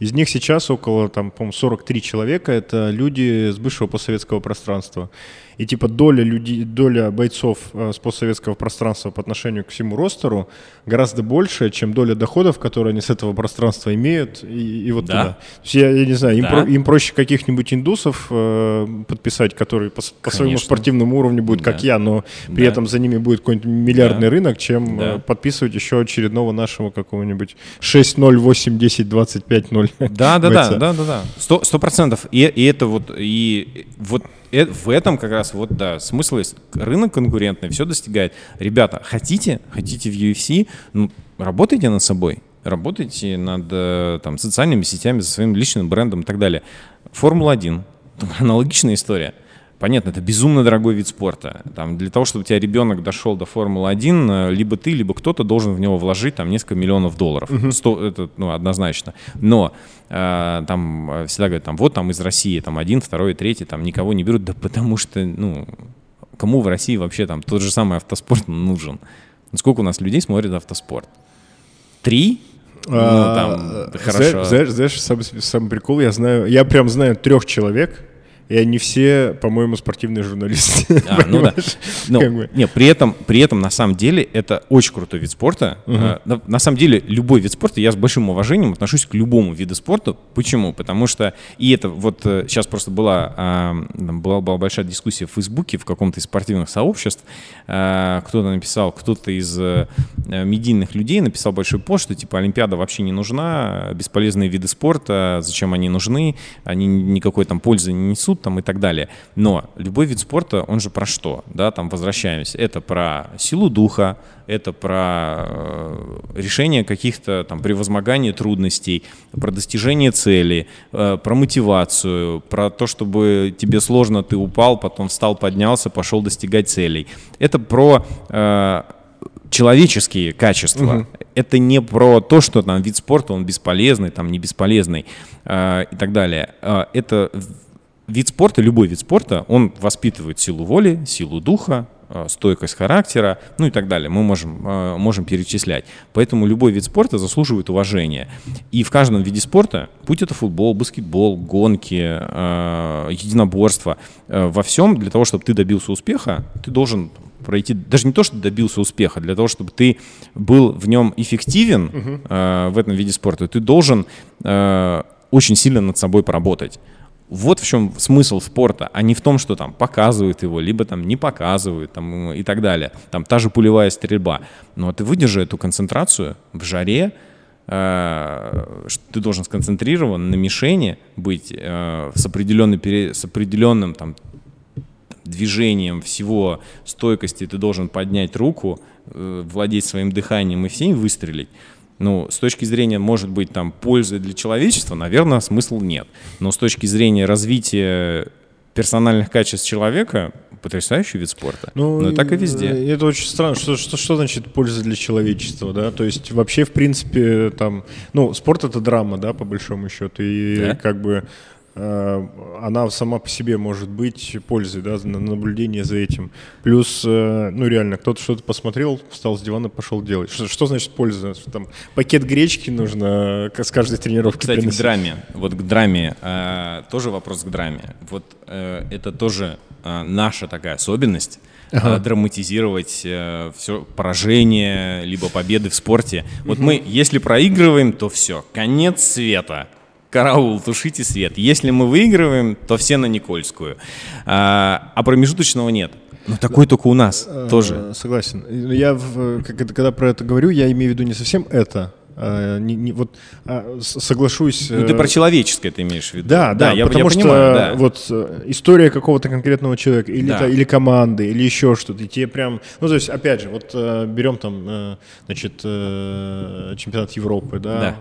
Из них сейчас около, там, по-моему, сорок три человека – это люди с бывшего постсоветского пространства. И типа доля, людей, доля бойцов с постсоветского пространства по отношению к всему ростеру гораздо больше, чем доля доходов, которые они с этого пространства имеют, и, и вот да. туда. То есть, я, я не знаю, им, да. про, им проще каких-нибудь индусов э, подписать, которые по, по своему спортивному уровню будут, да. как я, но при да. этом за ними будет какой-нибудь миллиардный да. рынок, чем да. э, подписывать еще очередного нашего какого-нибудь шесть ноль, восемь, десять, двадцать пять ноль. Да, да, да, да, да, да. Сто, сто процентов. И, и это вот, и вот э, в этом как раз вот, да, смысл есть. Рынок конкурентный, все достигает. Ребята, хотите, хотите в ю эф си, ну, работайте над собой, работайте над там социальными сетями, со своим личным брендом и так далее. Формула один. Аналогичная история. Понятно, это безумно дорогой вид спорта. Там, для того, чтобы у тебя ребенок дошел до Формулы один, либо ты, либо кто-то должен в него вложить там, несколько миллионов долларов. Uh-huh. сто, это ну, однозначно. Но э, там всегда говорят, там, вот там из России там, один, второй, третий, там никого не берут. Да потому что, ну, кому в России вообще там тот же самый автоспорт нужен? Сколько у нас людей смотрит автоспорт? Три? Ну, там, хорошо. Знаешь, знаешь сам, сам прикол, я знаю, я прям знаю трех человек, и они все, по-моему, спортивные журналисты. А, ну да. Но, как бы. Не, при, этом, при этом, на самом деле, это очень крутой вид спорта. Угу. На, на самом деле, любой вид спорта, я с большим уважением отношусь к любому виду спорта. Почему? Потому что, и это вот сейчас просто была, была, была большая дискуссия в Фейсбуке, в каком-то из спортивных сообществ. Кто-то написал, кто-то из медийных людей написал большой пост, что типа Олимпиада вообще не нужна, бесполезные виды спорта, зачем они нужны, они никакой там пользы не несут. Там и так далее. Но любой вид спорта, он же про что? Да, там возвращаемся. Это про силу духа, это про э, решение каких-то там превозмогание трудностей, про достижение цели, э, про мотивацию, про то, чтобы тебе сложно, ты упал, потом встал, поднялся, пошел достигать целей. Это про э, человеческие качества. Угу. Это не про то, что там вид спорта, он бесполезный, там не бесполезный э, и так далее. Э, это вид спорта, любой вид спорта, он воспитывает силу воли, силу духа, стойкость характера, ну и так далее. Мы можем, можем перечислять. Поэтому любой вид спорта заслуживает уважения. И в каждом виде спорта, будь это футбол, баскетбол, гонки, единоборство, во всем для того, чтобы ты добился успеха, ты должен пройти, даже не то, что ты добился успеха, для того, чтобы ты был в нем эффективен, uh-huh. в этом виде спорта, ты должен очень сильно над собой поработать. Вот в чем смысл спорта, а не в том, что там показывают его, либо там не показывают там, и так далее. Там та же пулевая стрельба. Но ты выдержи эту концентрацию в жаре, э, ты должен сконцентрирован на мишени быть, э, с, пере, с определенным там, движением всего стойкости, ты должен поднять руку, э, владеть своим дыханием и всем выстрелить. Ну, с точки зрения, может быть, там, пользы для человечества, наверное, смысла нет. Но с точки зрения развития персональных качеств человека, потрясающий вид спорта. Ну, но так и везде. Это очень странно. Что, что, что значит польза для человечества, да? То есть вообще, в принципе, там, ну, спорт — это драма, да, по большому счету. И да? как бы э, она сама по себе может быть пользой, да, на наблюдение за этим. Плюс, э, ну, реально, кто-то что-то посмотрел, встал с дивана, пошел делать. Что, что значит польза? Что там пакет гречки нужно с каждой тренировки Кстати, приносить. К драме. Вот к драме. Э, тоже вопрос к драме. Вот э, это тоже э, наша такая особенность. Ага. Драматизировать э, все поражение, либо победы в спорте. Вот угу. мы, если проигрываем, то все. Конец света. Караул, тушите свет. Если мы выигрываем, то все на Никольскую. А, а промежуточного нет. Но такой только у нас а, тоже. Согласен. Я, в, когда про это говорю, я имею в виду не совсем это. А, не, не, вот, а, соглашусь. Ну, ты про человеческое ты имеешь в виду. Да, да, да я, потому я что понимаю, да. вот история какого-то конкретного человека или, да. та, или команды, или еще что-то, и тебе прям, ну, то есть, опять же, вот берем там, значит, чемпионат Европы, да, да.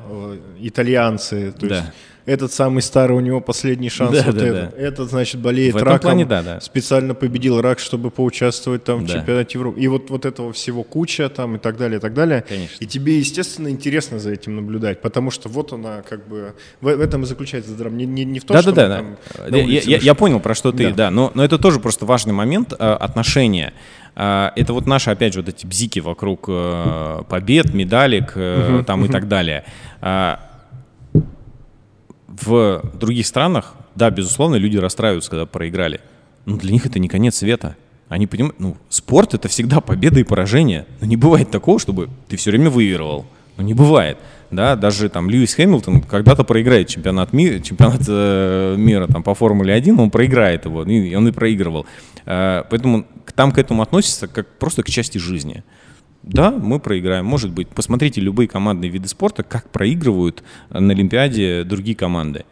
итальянцы, то да. есть этот самый старый, у него последний шанс, да, вот да, этот. Да. этот, значит, болеет в раком, плане, да, да. специально победил рак, чтобы поучаствовать там да. в чемпионате Европы. И вот, вот этого всего куча там и так далее, и так далее. Конечно. И тебе, естественно, интересно за этим наблюдать, потому что вот она как бы... В, в этом и заключается драма. Не, не, не в том, да, что... Да, да, да. Я, я, я понял, про что ты, да. да но, но это тоже просто важный момент отношения. Это вот наши, опять же, вот эти бзики вокруг побед, медалек uh-huh. там uh-huh. и так далее. В других странах, да, безусловно, люди расстраиваются, когда проиграли. Но для них это не конец света. Они понимают, ну, спорт — это всегда победа и поражение. Но не бывает такого, чтобы ты все время выигрывал. Ну, не бывает. Да, даже там Льюис Хэмилтон когда-то проиграет чемпионат мира, чемпионат э, мира там, по Формуле один, он проиграет его, и он и проигрывал. Э, поэтому там к этому относится как просто к части жизни. Да, мы проиграем, может быть. Посмотрите любые командные виды спорта, как проигрывают на Олимпиаде другие команды.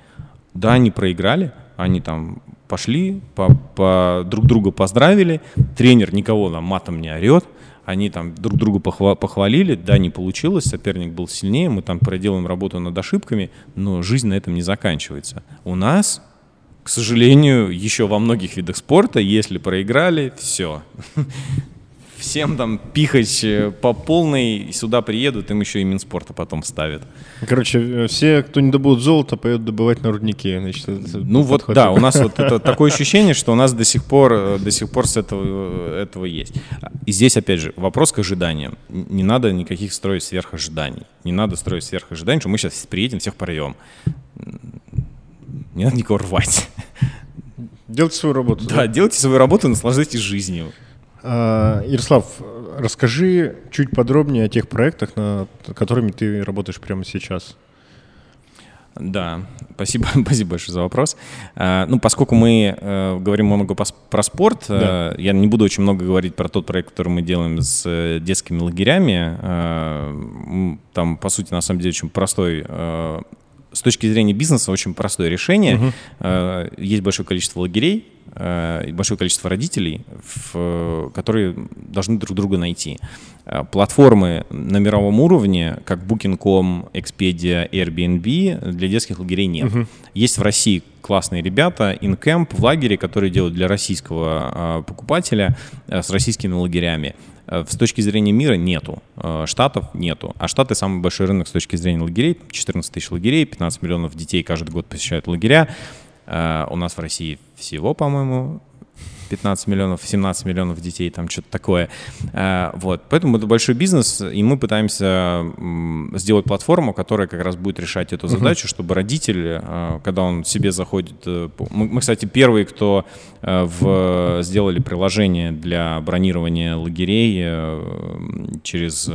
Да, они проиграли, они там пошли, по, по, друг друга поздравили, тренер никого там матом не орет, они там друг друга похва- похвалили, да, не получилось, соперник был сильнее, мы там проделаем работу над ошибками, но жизнь на этом не заканчивается. У нас... К сожалению, еще во многих видах спорта, если проиграли, все. Всем там пихать по полной, сюда приедут, им еще и Минспорта потом вставят. Короче, все, кто не добудут золото, поедут добывать на руднике. Значит, ну вот, подходит. Да, у нас вот это, такое ощущение, что у нас до сих пор, до сих пор с этого, этого есть. И здесь, опять же, вопрос к ожиданиям. Не надо никаких строить сверхожиданий. Не надо строить сверхожиданий, что мы сейчас приедем, всех порвем. Не надо никого рвать. Делайте свою работу. Да, да? делайте свою работу и наслаждайтесь жизнью. А, Ярослав, расскажи чуть подробнее о тех проектах, над которыми ты работаешь прямо сейчас. Да, спасибо, спасибо большое за вопрос. А, ну, поскольку мы э, говорим много пос- про спорт, да. э, я не буду очень много говорить про тот проект, который мы делаем с э, детскими лагерями. Э, там, по сути, на самом деле, очень простой э, с точки зрения бизнеса очень простое решение. Uh-huh. Есть большое количество лагерей и большое количество родителей, которые должны друг друга найти. Платформы на мировом уровне, как букинг точка ком, Expedia, Airbnb, для детских лагерей нет. Uh-huh. Есть в России классные ребята, InCamp в лагере, которые делают для российского покупателя с российскими лагерями. С точки зрения мира нету, штатов нету. А Штаты — самый большой рынок с точки зрения лагерей. четырнадцать тысяч лагерей, пятнадцать миллионов детей каждый год посещают лагеря. У нас в России всего, по-моему, пятнадцать миллионов, семнадцать миллионов детей, там что-то такое. Вот. Поэтому это большой бизнес, и мы пытаемся сделать платформу, которая как раз будет решать эту задачу, uh-huh. чтобы родитель, когда он себе заходит... Мы, кстати, первые, кто в... сделали приложение для бронирования лагерей через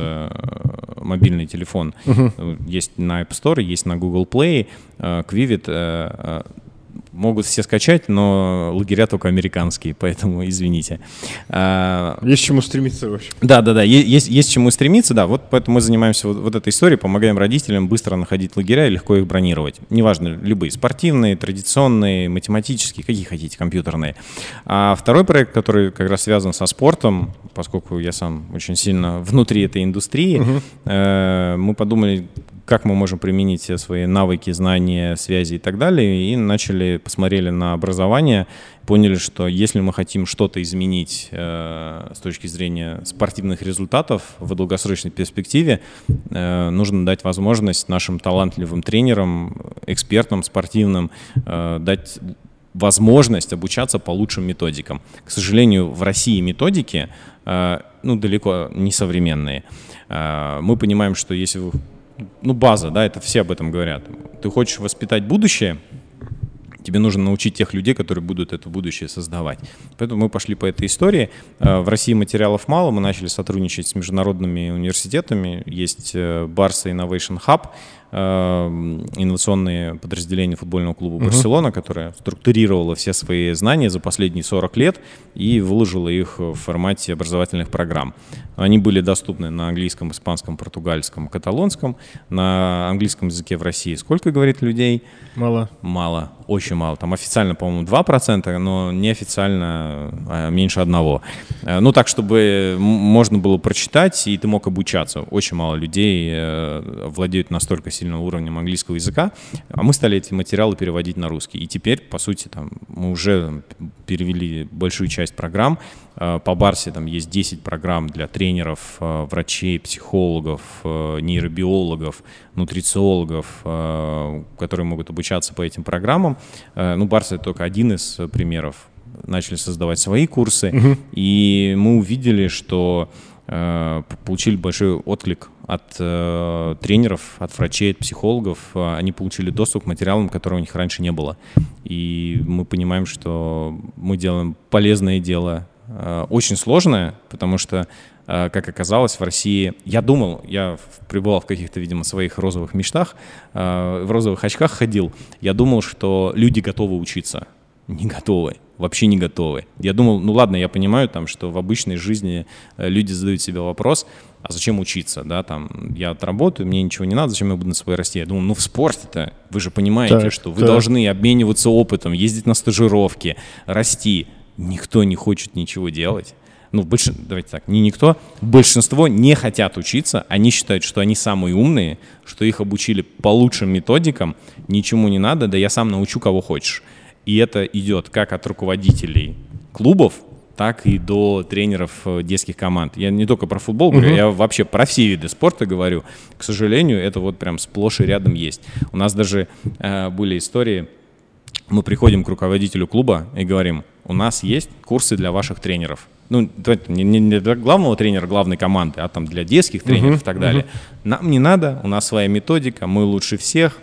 мобильный телефон. Uh-huh. Есть на App Store, есть на Google Play, Quivit... Могут все скачать, но лагеря только американские, поэтому извините. Есть к чему стремиться, в общем. Да, да, да, есть, есть к чему стремиться, да. Вот поэтому мы занимаемся вот, вот этой историей, помогаем родителям быстро находить лагеря и легко их бронировать. Неважно, любые, спортивные, традиционные, математические, какие хотите, компьютерные. А второй проект, который как раз связан со спортом, поскольку я сам очень сильно внутри этой индустрии, угу. мы подумали, как мы можем применить все свои навыки, знания, связи и так далее, и начали, посмотрели на образование, поняли, что если мы хотим что-то изменить э, с точки зрения спортивных результатов в долгосрочной перспективе, э, нужно дать возможность нашим талантливым тренерам, экспертам спортивным э, дать возможность обучаться по лучшим методикам. К сожалению, в России методики э, ну, далеко не современные. Э, мы понимаем, что если вы Ну, база, да, это все об этом говорят. Ты хочешь воспитать будущее, тебе нужно научить тех людей, которые будут это будущее создавать. Поэтому мы пошли по этой истории. В России материалов мало, мы начали сотрудничать с международными университетами. Есть Barça Innovation Hub, инновационные подразделения футбольного клуба uh-huh. «Барселона», которое структурировало все свои знания за последние сорок лет и выложило их в формате образовательных программ. Они были доступны на английском, испанском, португальском, каталонском. На английском языке в России сколько, говорит, людей? Мало. Мало, очень мало. Там официально, по-моему, два процента, но неофициально меньше одного. Ну, так, чтобы можно было прочитать, и ты мог обучаться. Очень мало людей владеют настолько сильно сильного уровня английского языка, а мы стали эти материалы переводить на русский. И теперь, по сути, там, мы уже перевели большую часть программ. По Барсе там есть десять программ для тренеров, врачей, психологов, нейробиологов, нутрициологов, которые могут обучаться по этим программам. Ну, Барса — это только один из примеров. Начали создавать свои курсы, угу. и мы увидели, что получили большой отклик от э, тренеров, от врачей, от психологов. Они получили доступ к материалам, которых у них раньше не было. И мы понимаем, что мы делаем полезное дело, э, очень сложное, потому что, э, как оказалось, в России... Я думал, я пребывал в каких-то, видимо, своих розовых мечтах, э, в розовых очках ходил. Я думал, что люди готовы учиться. Не готовы, вообще не готовы. Я думал, ну ладно, я понимаю, там, что в обычной жизни люди задают себе вопрос, а зачем учиться, да, там, я отработаю, мне ничего не надо, зачем я буду на своей расти? Я думал, ну в спорте-то вы же понимаете, так, что вы так. должны обмениваться опытом, ездить на стажировки, расти. Никто не хочет ничего делать. Ну, больш... давайте так, не никто, большинство не хотят учиться, они считают, что они самые умные, что их обучили по лучшим методикам, ничему не надо, да я сам научу, кого хочешь. И это идет как от руководителей клубов, так и до тренеров детских команд. Я не только про футбол говорю, uh-huh. я вообще про все виды спорта говорю. К сожалению, это вот прям сплошь и рядом есть. У нас даже э, были истории, мы приходим к руководителю клуба и говорим, у нас есть курсы для ваших тренеров. Ну, не, не для главного тренера главной команды, а там для детских тренеров uh-huh. и так далее. Uh-huh. Нам не надо, у нас своя методика, мы лучше всех.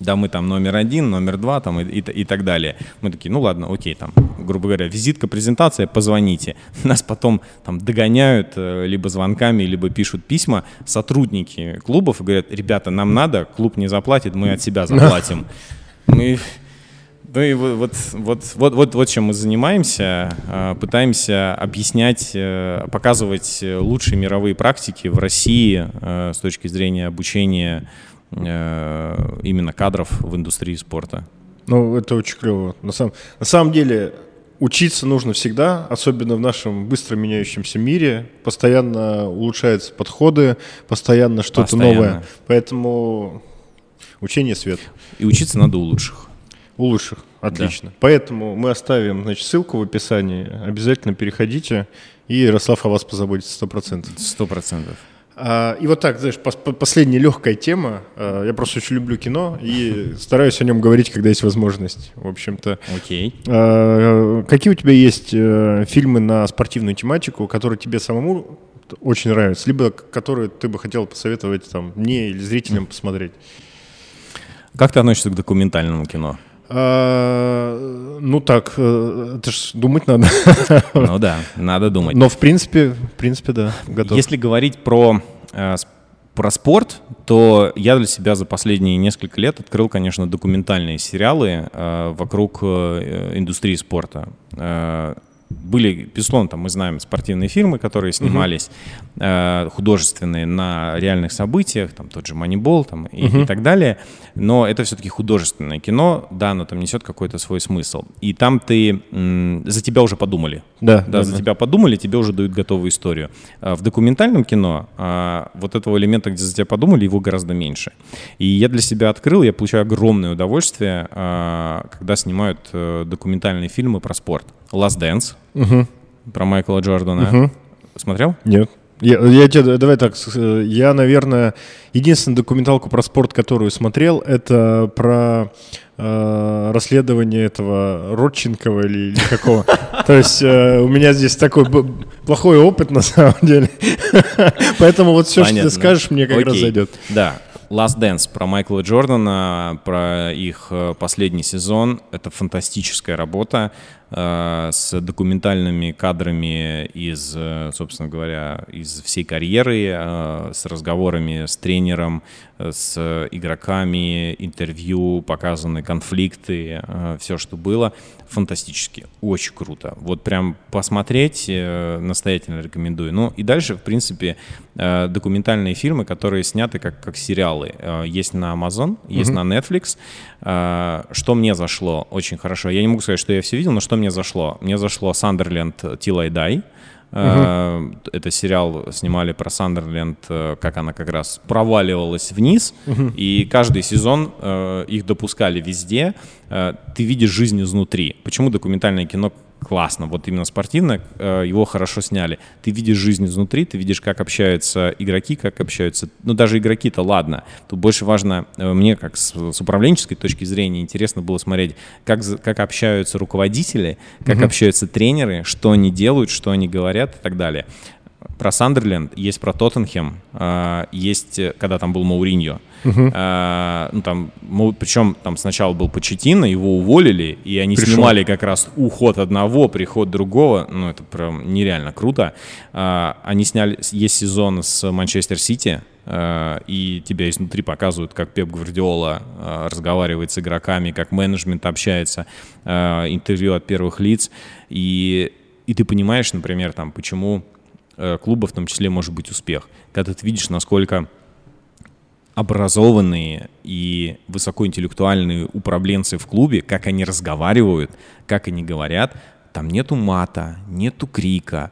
Да, мы там номер один, номер два там, и, и, и так далее. Мы такие, ну ладно, окей, там, грубо говоря, визитка, презентация, позвоните. Нас потом там догоняют либо звонками, либо пишут письма сотрудники клубов и говорят, ребята, нам надо, клуб не заплатит, мы от себя заплатим. Мы... Ну и вот, вот, вот, вот, вот чем мы занимаемся, пытаемся объяснять, показывать лучшие мировые практики в России с точки зрения обучения именно кадров в индустрии спорта. Ну, это очень клево. На самом, на самом деле, учиться нужно всегда, особенно в нашем быстро меняющемся мире. Постоянно улучшаются подходы, постоянно что-то постоянно. новое. Поэтому учение свет. И учиться надо у лучших. У лучших, отлично. Да. Поэтому мы оставим, значит, ссылку в описании. Обязательно переходите, и Ярослав о вас позаботится сто процентов. сто процентов. И вот так, знаешь, последняя легкая тема. Я просто очень люблю кино и стараюсь о нем говорить, когда есть возможность, в общем-то. Окей. Okay. Какие у тебя есть фильмы на спортивную тематику, которые тебе самому очень нравятся, либо которые ты бы хотел посоветовать там, мне или зрителям посмотреть? Как ты относишься к документальному кино? А, ну так, это ж думать надо. Ну да, надо думать. Но в принципе, в принципе, да, готов. Если говорить про, про спорт, то я для себя за последние несколько лет открыл, конечно, документальные сериалы вокруг индустрии спорта. Были, безусловно, там, мы знаем спортивные фильмы, которые снимались uh-huh. э, художественные на реальных событиях, там тот же «Манибол» там, и, uh-huh. и так далее, но это все-таки художественное кино, да, оно там несет какой-то свой смысл. И там ты, м- за тебя уже подумали, да, да, да, за да. тебя подумали, тебе уже дают готовую историю. В документальном кино э, вот этого элемента, где за тебя подумали, его гораздо меньше. И я для себя открыл, я получаю огромное удовольствие, э, когда снимают э, документальные фильмы про спорт. «Last Dance» uh-huh. про Майкла Джордана. Uh-huh. Смотрел? Нет. Я, я тебе, давай так, я, наверное, единственную документалку про спорт, которую смотрел, это про э, расследование этого Родченкова или, или какого. То есть э, у меня здесь такой б- плохой опыт на самом деле. Поэтому вот все, понятно, что ты скажешь, мне как окей. раз зайдет. Да. Last Dance про Майкла Джордана, про их последний сезон. Это фантастическая работа э, с документальными кадрами из, собственно говоря, из всей карьеры, э, с разговорами с тренером, э, с игроками, интервью, показаны конфликты, э, все, что было. Фантастически, очень круто. Вот прям посмотреть э, настоятельно рекомендую. Ну и дальше, в принципе, э, документальные фильмы, которые сняты как, как сериалы. Есть на Amazon, есть uh-huh. на Netflix. Что мне зашло очень хорошо? Я не могу сказать, что я все видел, но что мне зашло? Мне зашло «Сандерленд. Till I Die». Uh-huh. Это сериал снимали про Сандерленд, как она как раз проваливалась вниз, uh-huh. и каждый сезон их допускали везде. Ты видишь жизнь изнутри. Почему документальное кино классно, вот именно спортивно, его хорошо сняли. Ты видишь жизнь изнутри, ты видишь, как общаются игроки, как общаются... Ну, даже игроки-то ладно. Тут больше важно, мне как с, с управленческой точки зрения, интересно было смотреть, как, как общаются руководители, как mm-hmm. общаются тренеры, что они делают, что они говорят и так далее. Про Сандерленд, есть про Тоттенхэм, есть, когда там был Мауринье. Uh-huh. Ну, там, причем там сначала был Почеттино, его уволили, и они Пришел. снимали как раз уход одного, приход другого. Ну, это прям нереально круто. Они сняли, есть сезон с Манчестер Сити, и тебя изнутри показывают, как Пеп Гвардиола разговаривает с игроками, как менеджмент общается, интервью от первых лиц. И, и ты понимаешь, например, там, почему... клуба в том числе может быть успех. Когда ты видишь, насколько образованные и высокоинтеллектуальные управленцы в клубе, как они разговаривают, как они говорят, там нету мата, нету крика,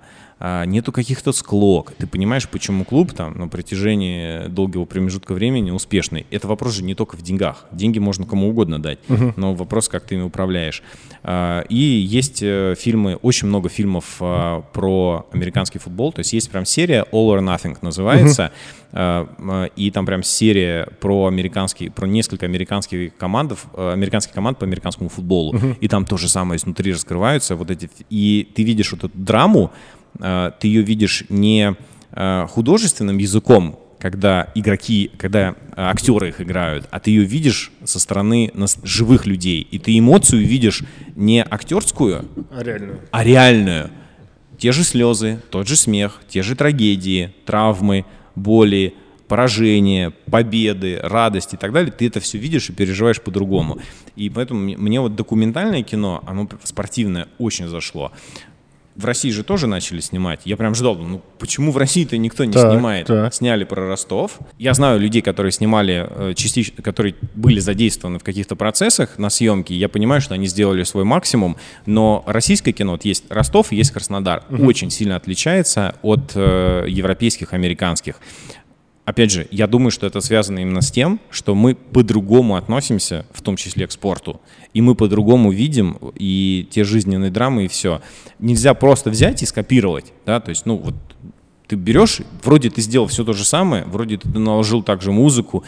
нету каких-то склок. Ты понимаешь, почему клуб там на протяжении долгого промежутка времени успешный. Это вопрос же не только в деньгах. Деньги можно кому угодно дать, uh-huh. но вопрос, как ты ими управляешь. И есть фильмы, очень много фильмов про американский футбол. То есть есть прям серия «All or Nothing» называется. Uh-huh. И там прям серия про американские, про несколько американских команд, американских команд по американскому футболу. Uh-huh. И там то же самое изнутри раскрываются. Вот эти, и ты видишь вот эту драму, ты ее видишь не художественным языком, когда игроки, когда актеры их играют, а ты ее видишь со стороны живых людей. И ты эмоцию видишь не актерскую, а реальную. А реальную. Те же слезы, тот же смех, те же трагедии, травмы, боли, поражения, победы, радости и так далее. Ты это все видишь и переживаешь по-другому. И поэтому мне вот документальное кино, оно спортивное, очень зашло. В России же тоже начали снимать. Я прям ждал, ну почему в России-то никто не так снимает? Так. Сняли про Ростов. Я знаю людей, которые снимали, частично, которые были задействованы в каких-то процессах на съемке. Я понимаю, что они сделали свой максимум. Но российское кино, вот есть Ростов, есть Краснодар, угу. очень сильно отличается от э, европейских, американских. Опять же, я думаю, что это связано именно с тем, что мы по-другому относимся, в том числе к спорту. И мы по-другому видим и те жизненные драмы, и все. Нельзя просто взять и скопировать, да, то есть, ну, вот... Ты берешь, вроде ты сделал все то же самое, вроде ты наложил также музыку,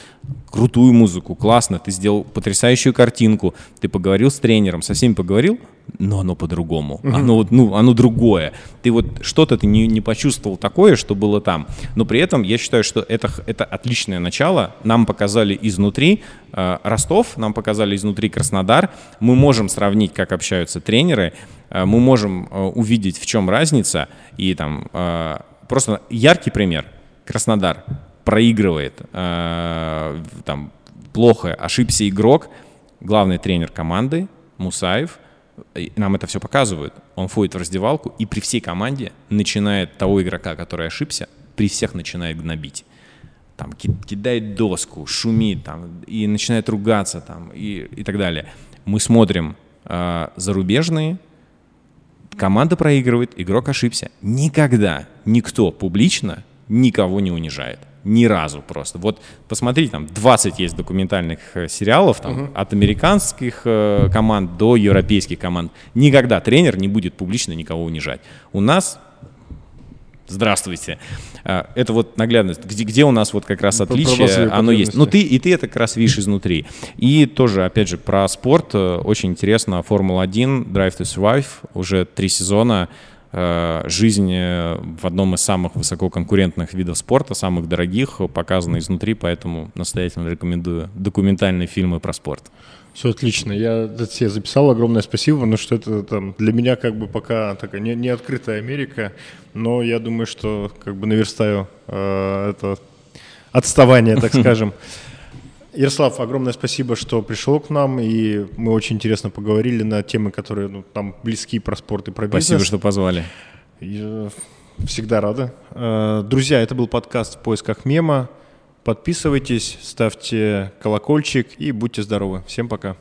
крутую музыку, классно, ты сделал потрясающую картинку, ты поговорил с тренером, со всеми поговорил, но оно по-другому, угу. оно, вот, ну, оно другое. Ты вот что-то ты не, не почувствовал такое, что было там. Но при этом я считаю, что это, это отличное начало. Нам показали изнутри э, Ростов, нам показали изнутри Краснодар. Мы можем сравнить, как общаются тренеры, э, мы можем э, увидеть, в чем разница, и там... Э, Просто яркий пример. Краснодар проигрывает, э, там, плохо, ошибся игрок. Главный тренер команды, Мусаев, нам это все показывают. Он входит в раздевалку и при всей команде начинает того игрока, который ошибся, при всех начинает гнобить. Там, кидает доску, шумит там, и начинает ругаться там, и, и так далее. Мы смотрим э, зарубежные. Команда проигрывает, игрок ошибся. Никогда никто публично никого не унижает. Ни разу просто. Вот посмотрите, там двадцать есть документальных сериалов, там, угу. от американских э, команд до европейских команд. Никогда тренер не будет публично никого унижать. У нас... Здравствуйте. Это вот наглядность, где, где у нас вот как раз отличие, оно есть. Но ты и ты это как раз видишь изнутри. И тоже, опять же, про спорт. Очень интересно, Формула один, Drive to Survive, уже три сезона. Жизнь в одном из самых высококонкурентных видов спорта, самых дорогих, показана изнутри, поэтому настоятельно рекомендую документальные фильмы про спорт. Все отлично. Я это себе записал. Огромное спасибо. Ну что это там для меня как бы пока такая не, не открытая Америка, но я думаю, что как бы наверстаю э, это отставание, так скажем. Ярослав, огромное спасибо, что пришел к нам, и мы очень интересно поговорили на темы, которые ну, там близки про спорт и про бизнес. Спасибо, что позвали. Я всегда рада. Э, друзья, это был подкаст «В поисках мема». Подписывайтесь, ставьте колокольчик и будьте здоровы. Всем пока.